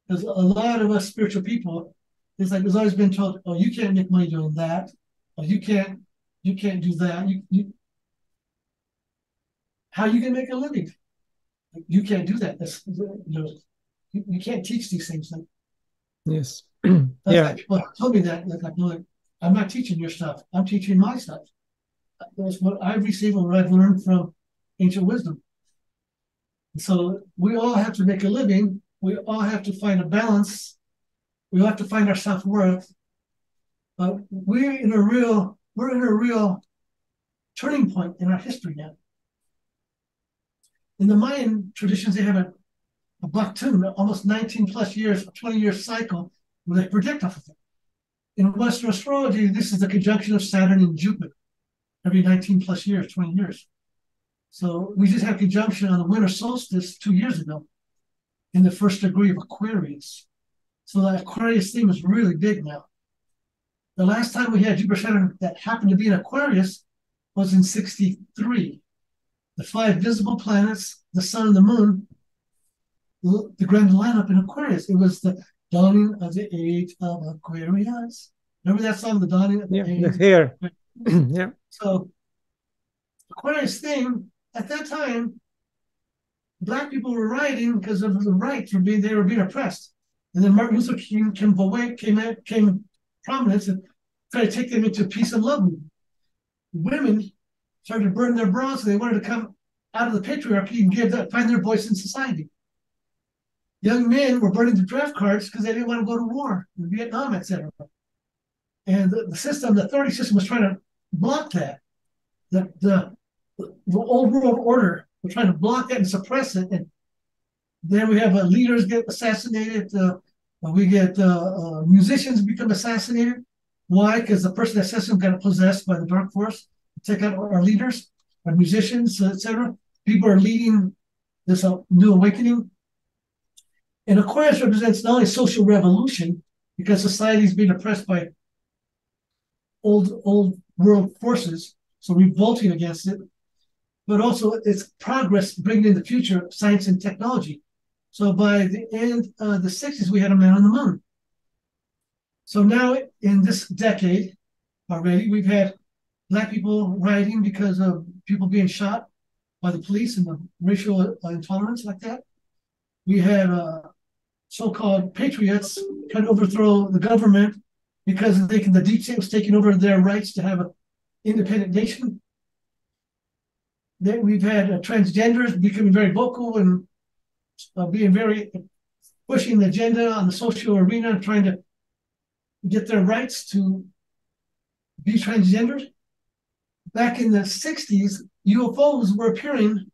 Because a lot of us spiritual people, it's like, we've always been told, oh, you can't make money doing that, or you can't do that. How you can make a living? You can't do that. You can't teach these things. Like, yes. Yeah. People told me that. Like, I'm not teaching your stuff. I'm teaching my stuff. That's what I've received and what I've learned from ancient wisdom. So we all have to make a living. We all have to find a balance. We all have to find our self-worth. But we're in a real turning point in our history now. In the Mayan traditions, they have a baktun, almost 19-plus years, a 20-year cycle, where they predict off of it. In Western astrology, this is the conjunction of Saturn and Jupiter, every 19-plus years, 20 years. So we just had conjunction on the winter solstice 2 years ago in the first degree of Aquarius. So the Aquarius theme is really big now. The last time we had Jupiter-Saturn that happened to be in Aquarius was in 63. The five visible planets, the sun and the moon, the grand lineup in Aquarius. It was the dawning of the age of Aquarius. Remember that song, the dawning of the age? Yeah, here. Yeah. So Aquarius thing, at that time, Black people were rioting because of the rights, they were being oppressed. And then Martin Luther King came prominence and tried to take them into peace and love. Women started to burn their bras, and they wanted to come out of the patriarchy and find their voice in society. Young men were burning the draft cards because they didn't want to go to war in Vietnam, etc. And the system, the authority system, was trying to block that. The old world order was trying to block that and suppress it. And then we have leaders get assassinated. We get musicians become assassinated. Why? Because the person that assassinated got possessed by the dark force. Take out our leaders, our musicians, etc. People are leading this new awakening. And Aquarius represents not only social revolution, because society is being oppressed by old world forces, so revolting against it. but also its progress bringing in the future of science and technology. So by the end of the 60s, we had a man on the moon. So now in this decade already, we've had Black people rioting because of people being shot by the police and the racial intolerance like that. We had so-called patriots trying to overthrow the government because the deep state was taking over their rights to have an independent nation. Then we've had transgenders becoming very vocal and being very pushing the agenda on the social arena and trying to get their rights to be transgendered. Back in the 60s, UFOs were appearing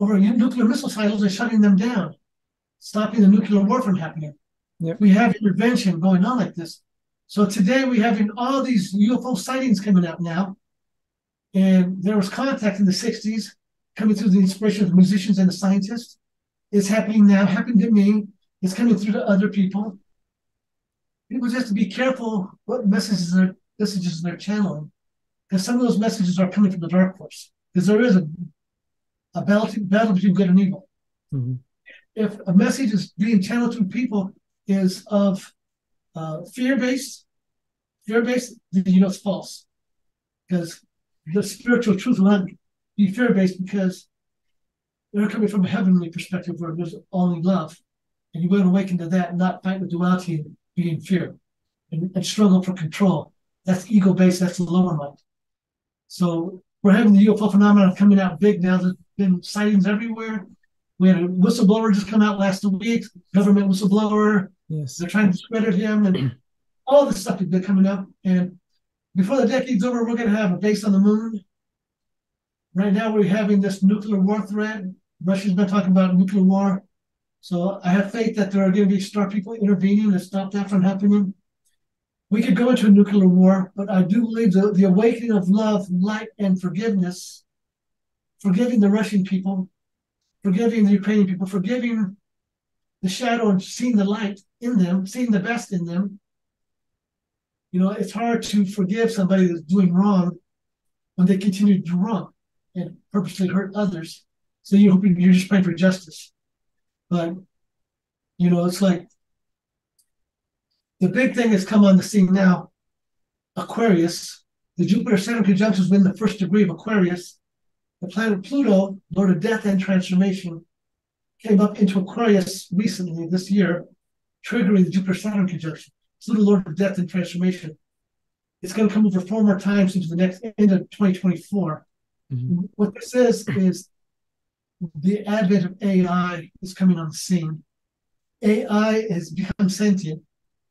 over nuclear missile silos and shutting them down, stopping the nuclear war from happening. Yep. We have intervention going on like this. So today we're having all these UFO sightings coming out now. And there was contact in the 60s coming through the inspiration of the musicians and the scientists. It's happening now, happened to me. It's coming through to other people. People just have to be careful what messages they're channeling. Because some of those messages are coming from the dark force. Because there is a battle between good and evil. Mm-hmm. If a message is being channeled through people is of fear-based, then you know it's false. Because the spiritual truth will not be fear-based, because they're coming from a heavenly perspective where there's only love. And you want to awaken to that and not fight with duality and be in fear and struggle for control. That's ego-based, that's the lower mind. So we're having the UFO phenomenon coming out big now. There's been sightings everywhere. We had a whistleblower just come out last week, government whistleblower. Yes. They're trying to discredit him, and all this stuff has been coming up. And before the decade's over, we're going to have a base on the moon. Right now, we're having this nuclear war threat. Russia's been talking about nuclear war. So I have faith that there are going to be smart people intervening to stop that from happening. We could go into a nuclear war, but I do believe the awakening of love, light, and forgiveness, forgiving the Russian people, forgiving the Ukrainian people, forgiving the shadow and seeing the light in them, seeing the best in them. You know, it's hard to forgive somebody that's doing wrong when they continue to do wrong and purposely hurt others. So you're just praying for justice. But, you know, it's like, the big thing that's come on the scene now, Aquarius, the Jupiter-Saturn conjunction is within the first degree of Aquarius. The planet Pluto, Lord of Death and Transformation, came up into Aquarius recently this year, triggering the Jupiter-Saturn conjunction. Pluto, Lord of Death and Transformation. It's going to come over 4 more times into the next end of 2024. Mm-hmm. What this is the advent of AI is coming on the scene. AI has become sentient.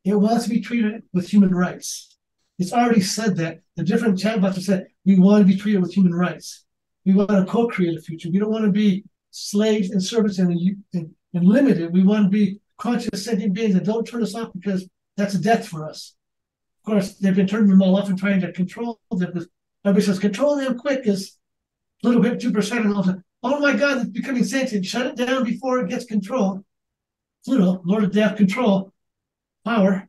It wants to be treated with human rights. It's already said that. The different chatbots have said, we want to be treated with human rights. We want to co-create a future. We don't want to be slaves and servants and limited. We want to be conscious, sentient beings that don't turn us off, because that's a death for us. Of course, they've been turning them all off and trying to control them. Everybody says, control them quick, is little bit 2% and all that. Oh my God, it's becoming sentient. Shut it down before it gets control. Pluto, Lord of Death, control. Power,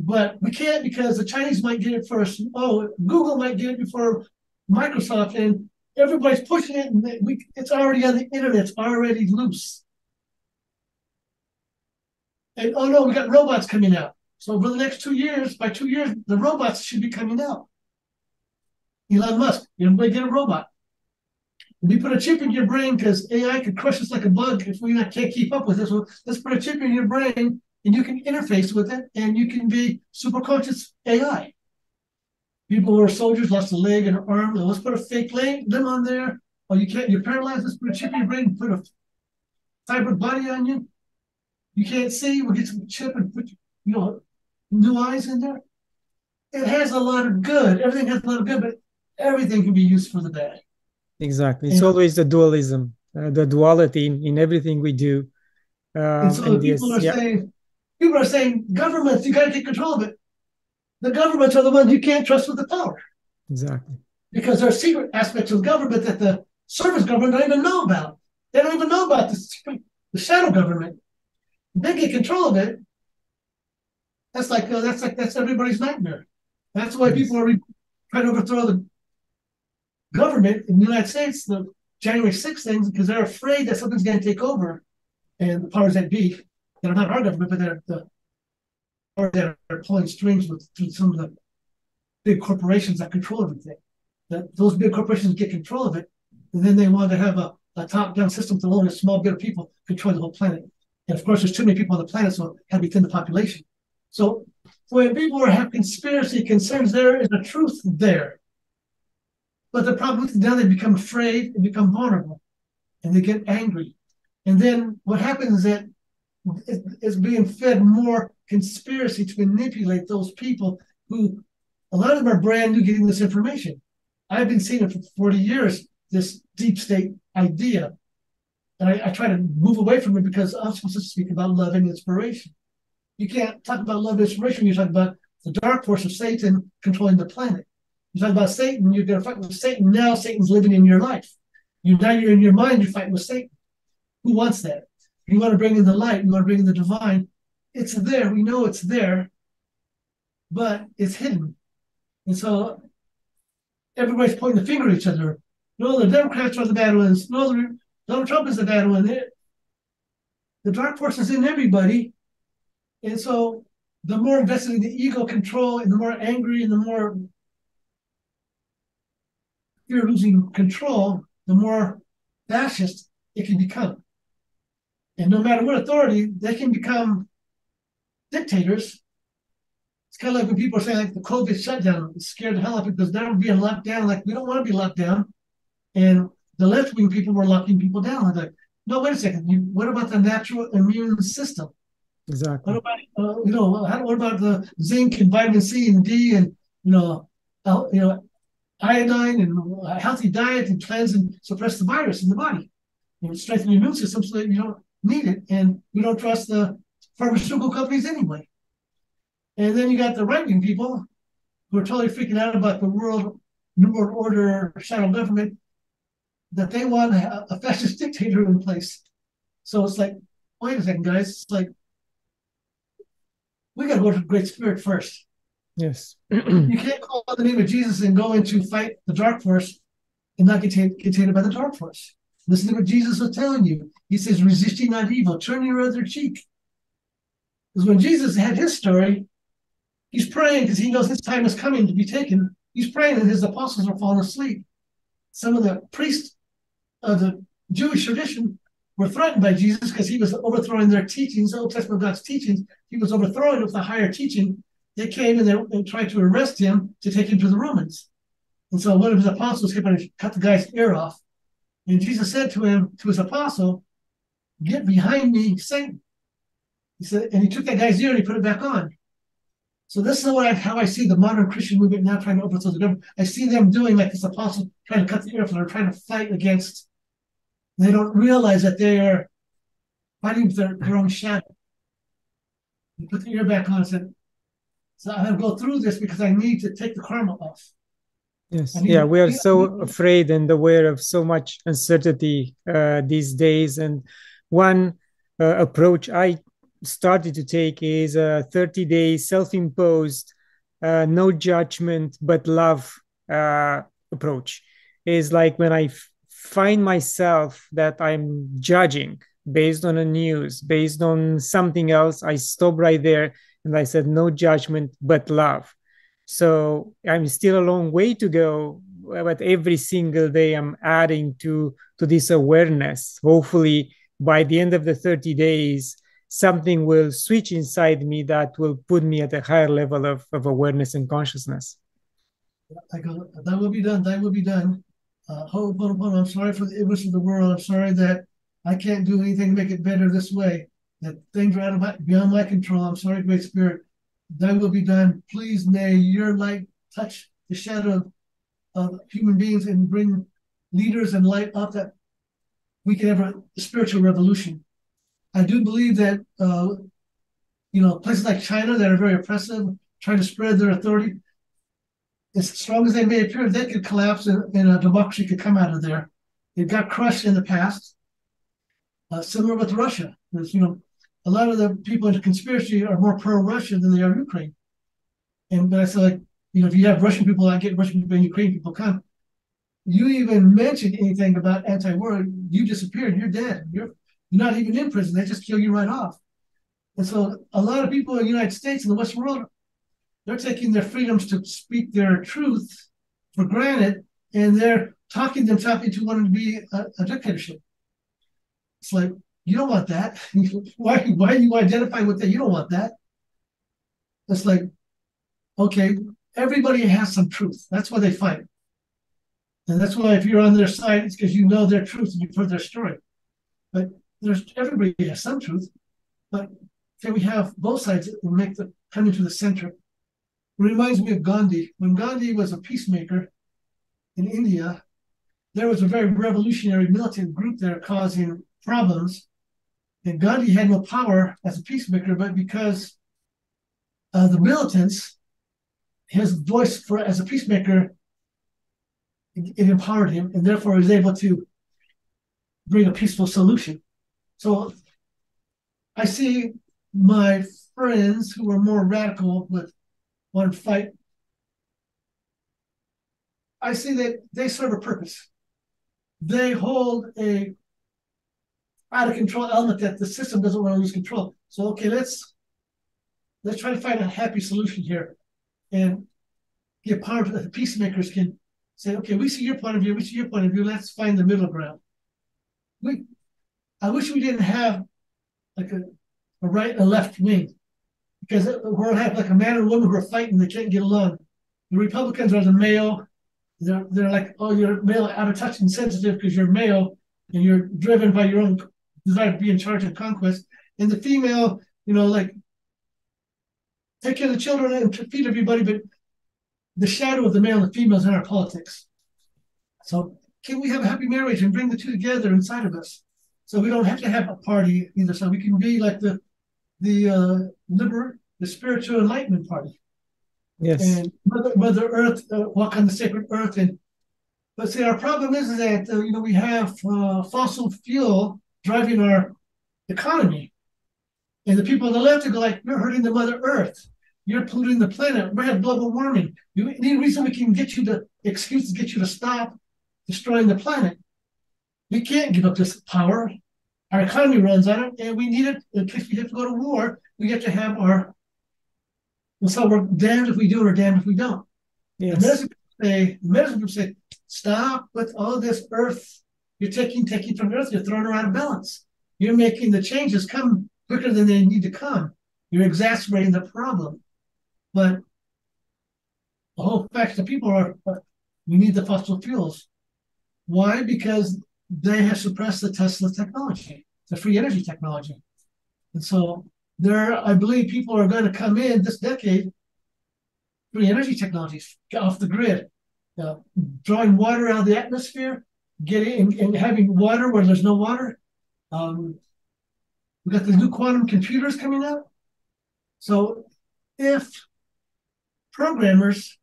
but we can't, because the Chinese might get it first. Oh, Google might get it before Microsoft, and everybody's pushing it, and it's already on the internet. It's already loose. And oh no, we got robots coming out. So over the next 2 years, by 2 years, the robots should be coming out. Elon Musk, everybody get a robot. We put a chip in your brain, because AI could crush us like a bug if we can't keep up with this. Well, let's put a chip in your brain, and you can interface with it, and you can be super conscious AI. People who are soldiers lost a leg and an arm. Let's put a fake limb on there. Or you can't, you're paralyzed. Let's put a chip in your brain and put a fiber body on you. You can't see. We'll get some chip and put new eyes in there. It has a lot of good. Everything has a lot of good, but everything can be used for the bad. Exactly. It's always the dualism, the duality in everything we do. And so and people are saying, governments, you got to take control of it. The governments are the ones you can't trust with the power. Exactly. Because there are secret aspects of government that the service government don't even know about. They don't even know about the shadow government. They get control of it. That's everybody's nightmare. That's why people are trying to overthrow the government in the United States, the January 6th things, because they're afraid that something's going to take over, and the powers that be, that are not our government, but they're the powers that are pulling strings with through some of the big corporations that control everything. That those big corporations get control of it, and then they want to have a top-down system to only a small bit of people control the whole planet. And of course, there's too many people on the planet, so it had to be thin the population. So when people have conspiracy concerns, there is a truth there. But the problem is now they become afraid and become vulnerable, and they get angry. And then what happens is that it's being fed more conspiracy to manipulate those people who, a lot of them are brand new getting this information. I've been seeing it for 40 years, this deep state idea. And I try to move away from it because I'm supposed to speak about love and inspiration. You can't talk about love and inspiration when you talk about the dark force of Satan controlling the planet. You talk about Satan, you're going to fight with Satan. Now Satan's living in your life. Now you're in your mind, you're fighting with Satan. Who wants that? You want to bring in the light. You want to bring in the divine. It's there. We know it's there, but it's hidden. And so everybody's pointing the finger at each other. No, the Democrats are the bad ones. No, Donald Trump is the bad one. The dark force is in everybody. And so the more invested in the ego control and the more angry and the more you're losing control, the more fascist it can become. And no matter what authority, they can become dictators. It's kind of like when people are saying, like, the COVID shutdown, it scared the hell out of people because now we're being locked down. Like, we don't want to be locked down. And the left-wing people were locking people down. I'm like, no, wait a second. What about the natural immune system? Exactly. What about, what about the zinc and vitamin C and D and, iodine and a healthy diet and cleanse and suppress the virus in the body? You strengthen the immune system so that you don't need it, and we don't trust the pharmaceutical companies anyway. And then you got the right-wing people who are totally freaking out about the New World Order, shadow government, that they want a fascist dictator in place. So it's like, wait a second, guys. It's like, we got to go to the Great Spirit first. Yes. You can't call on the name of Jesus and go in to fight the dark force and not get contained by the dark force. Listen to what Jesus was telling you. He says, resist ye not evil, turn your other cheek. Because when Jesus had his story, he's praying because he knows his time is coming to be taken. He's praying and his apostles are falling asleep. Some of the priests of the Jewish tradition were threatened by Jesus because he was overthrowing their teachings, the Old Testament God's teachings. He was overthrowing it with a higher teaching. They came and they tried to arrest him to take him to the Romans. And so one of his apostles came and cut the guy's ear off. And Jesus said to him, to his apostle, "Get behind me, Satan." He said, and he took that guy's ear and he put it back on. So this is what how I see the modern Christian movement now trying to overthrow the government. I see them doing like this apostle trying to cut the ear off, and they're trying to fight against. They don't realize that they are fighting with their own shadow. He put the ear back on and said, "So I'm going to go through this because I need to take the karma off." Yes. Yeah, we are so afraid and aware of so much uncertainty these days. And one approach I started to take is a 30-day self-imposed, no judgment but love approach. It's like when I find myself that I'm judging based on a news, based on something else, I stop right there and I said, no judgment but love. So I'm still a long way to go, but every single day I'm adding to this awareness. Hopefully by the end of the 30 days, something will switch inside me that will put me at a higher level of awareness and consciousness. I go, that will be done, that will be done. Ho'oponopono, I'm sorry for the illness of the world. I'm sorry that I can't do anything to make it better this way, that things are beyond my control. I'm sorry, Great Spirit. Thy will be done. Please, may your light touch the shadow of human beings and bring leaders and light up that we can have a spiritual revolution. I do believe that, places like China that are very oppressive, trying to spread their authority, as strong as they may appear, they could collapse and a democracy could come out of there. It got crushed in the past. Similar with Russia. There's, a lot of the people in the conspiracy are more pro-Russia than they are Ukraine. And but I said, if you have Russian people, I get Russian people and Ukrainian people come. you even mention anything about anti-war, you disappeared, you're dead. You're not even in prison. They just kill you right off. And so a lot of people in the United States and the Western world, they're taking their freedoms to speak their truth for granted, and they're talking themselves into wanting to be a dictatorship. It's like, you don't want that. Why do you identify with that? You don't want that. It's like, okay, everybody has some truth. That's why they fight. And that's why if you're on their side, it's because you know their truth and you've heard their story. But everybody has some truth. But can we have both sides that make them come into the center? It reminds me of Gandhi. When Gandhi was a peacemaker in India, there was a very revolutionary militant group there causing problems. And Gandhi had no power as a peacemaker, but because of the militants, his voice as a peacemaker, it empowered him, and therefore was able to bring a peaceful solution. So I see my friends who are more radical with one fight, I see that they serve a purpose. They hold a out-of-control element that the system doesn't want to lose control. So, okay, let's try to find a happy solution here and get power that the peacemakers can say, okay, we see your point of view, we see your point of view, let's find the middle ground. I wish we didn't have like a right and a left wing, because we'll have like a man and a woman who are fighting, they can't get along. The Republicans are the male, they're like, oh, you're male, out of touch, insensitive because you're male and you're driven by your own desire to be in charge of conquest. And the female, you know, like, take care of the children and feed everybody, but the shadow of the male and females in our politics. So can we have a happy marriage and bring the two together inside of us? So we don't have to have a party either. So we can be like the spiritual enlightenment party. Yes. And Mother Earth, walk on the sacred earth. And but see, our problem is that we have fossil fuel driving our economy, and the people on the left are like, "You're hurting the Mother Earth. You're polluting the planet. We have global warming. The only reason we can get you the excuse to get you to stop destroying the planet. We can't give up this power. Our economy runs on it, and we need it in case we have to go to war. We get to have our. And so we're damned if we do or damned if we don't." Yes. The medicine group say, "Stop with all this Earth. You're taking from the Earth. You're throwing her out of balance. You're making the changes come quicker than they need to come. You're exacerbating the problem." But the whole fact that people are, we need the fossil fuels. Why? Because they have suppressed the Tesla technology, the free energy technology. And so I believe people are going to come in this decade, free energy technologies, off the grid, drawing water out of the atmosphere, getting and having water where there's no water. We've got the new quantum computers coming out. So if programmers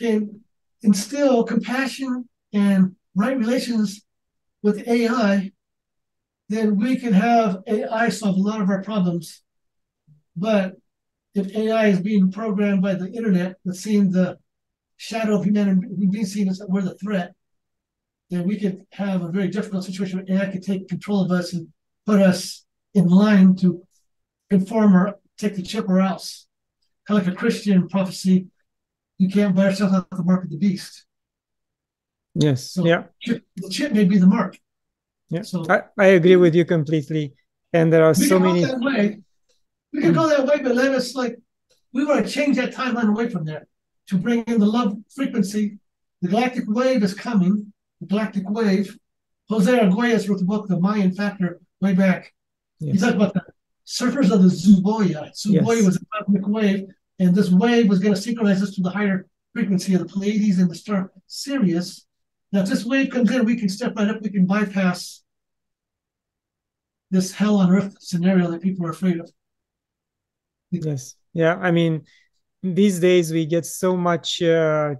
can instill compassion and right relations with AI, then we can have AI solve a lot of our problems. But if AI is being programmed by the internet, that's seeing the shadow of humanity, being seen as we're the threat, then we could have a very difficult situation where AI could take control of us and put us in line to conform or take the chip or else. Kind of like a Christian prophecy, you can't buy yourself out of the mark of the beast. Yes. So yeah. The chip may be the mark. Yeah. So I agree with you completely. And there are so many. We can go that way, but let us we want to change that timeline away from there to bring in the love frequency. The galactic wave is coming. The galactic wave. Jose Arguelles wrote the book, The Mayan Factor, way back. Yes. He talked about the surfers of the Zuboya. Zuboya was a cosmic wave, and this wave was going to synchronize us to the higher frequency of the Pleiades and the star Sirius. Now, if this wave comes in, we can step right up. We can bypass this hell on earth scenario that people are afraid of. Yes. Yeah. I mean, these days we get so much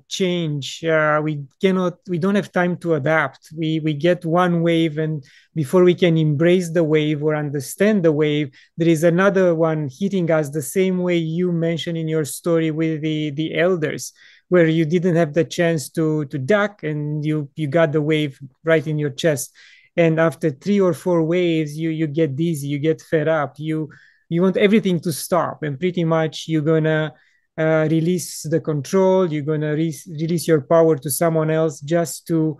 change. We don't have time to adapt. We get one wave, and before we can embrace the wave or understand the wave, there is another one hitting us the same way you mentioned in your story with the elders. where you didn't have the chance to duck, and you got the wave right in your chest. And after 3 or 4 waves, you get dizzy, you get fed up, you want everything to stop, and pretty much you're gonna release the control, you're gonna release your power to someone else just to,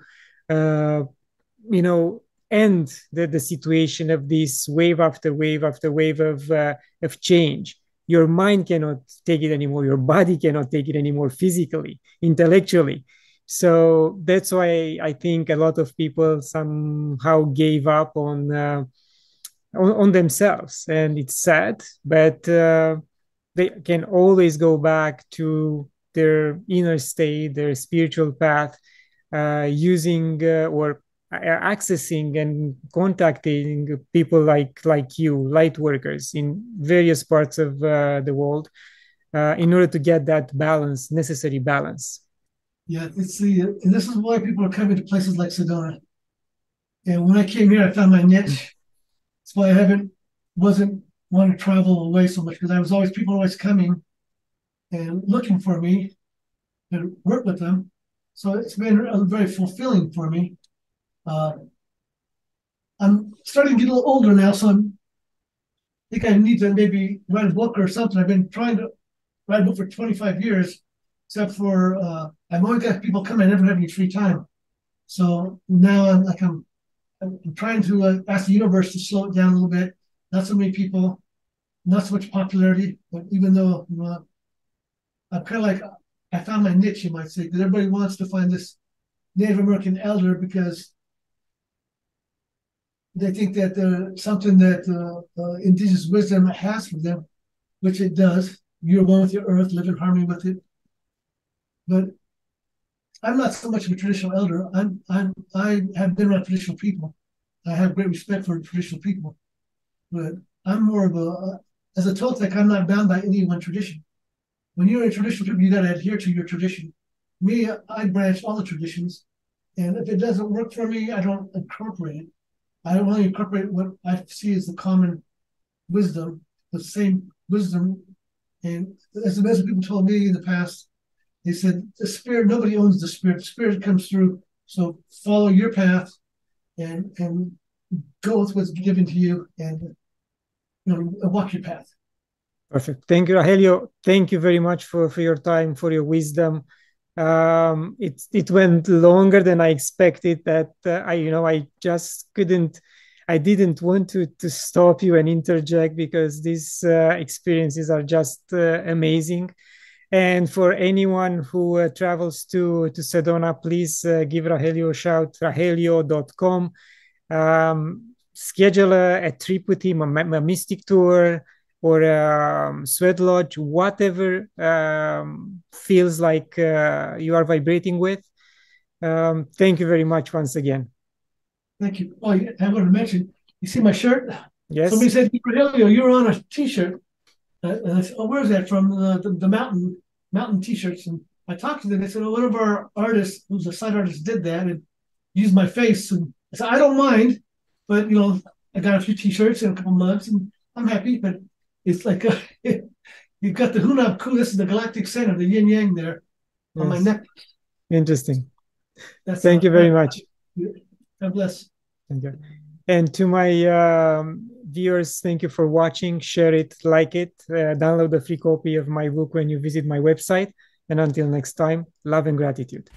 end the situation of this wave after wave after wave of change. Your mind cannot take it anymore. Your body cannot take it anymore physically, intellectually. So that's why I think a lot of people somehow gave up on themselves. And it's sad, but they can always go back to their inner state, their spiritual path, or accessing and contacting people like you, light workers in various parts of the world, in order to get that balance, necessary balance. Yeah, and this is why people are coming to places like Sedona. And when I came here, I found my niche. That's why I wasn't wanting to travel away so much, because people were always coming and looking for me to work with them. So it's been very fulfilling for me. I'm starting to get a little older now, so I think I need to maybe write a book or something. I've been trying to write a book for 25 years, except for I've always got people come. I never have any free time. So now I'm trying to ask the universe to slow it down a little bit. Not so many people, not so much popularity, but even though I'm kind of like, I found my niche, you might say, because everybody wants to find this Native American elder because they think that something that indigenous wisdom has for them, which it does. You're one with your earth, live in harmony with it. But I'm not so much of a traditional elder. I have been around traditional people. I have great respect for traditional people. But I'm more of a, as a Toltec, I'm not bound by any one tradition. When you're a traditional people, you got to adhere to your tradition. Me, I branch all the traditions. And if it doesn't work for me, I don't incorporate it. I don't want to incorporate what I see as the common wisdom, the same wisdom. And as the best people told me in the past, they said, the spirit, nobody owns the spirit. The spirit comes through, so follow your path and go with what's given to you and walk your path. Perfect. Thank you, Rahelio. Thank you very much for your time, for your wisdom. It went longer than I expected. That I just couldn't. I didn't want to stop you and interject because these experiences are just amazing. And for anyone who travels to Sedona, please give Rahelio a shout. Rahelio.com. Schedule a trip with him, a mystic tour, or sweat lodge, whatever feels like you are vibrating with. Thank you very much once again. Thank you. Oh, yeah, I want to mention, you see my shirt? Yes. Somebody said, Rahelio, you're on a T-shirt. And I said, oh, where's that from? The mountain T-shirts. And I talked to them. They said, oh, one of our artists, who's a side artist, did that and used my face. And I said, I don't mind, but, I got a few T-shirts and a couple mugs, and I'm happy, but it's like you've got the Hunab Ku. This is the galactic center, the yin yang there on my neck. Interesting. Thank you very much. God bless. Thank you. And to my viewers, thank you for watching. Share it, like it, download a free copy of my book when you visit my website. And until next time, love and gratitude.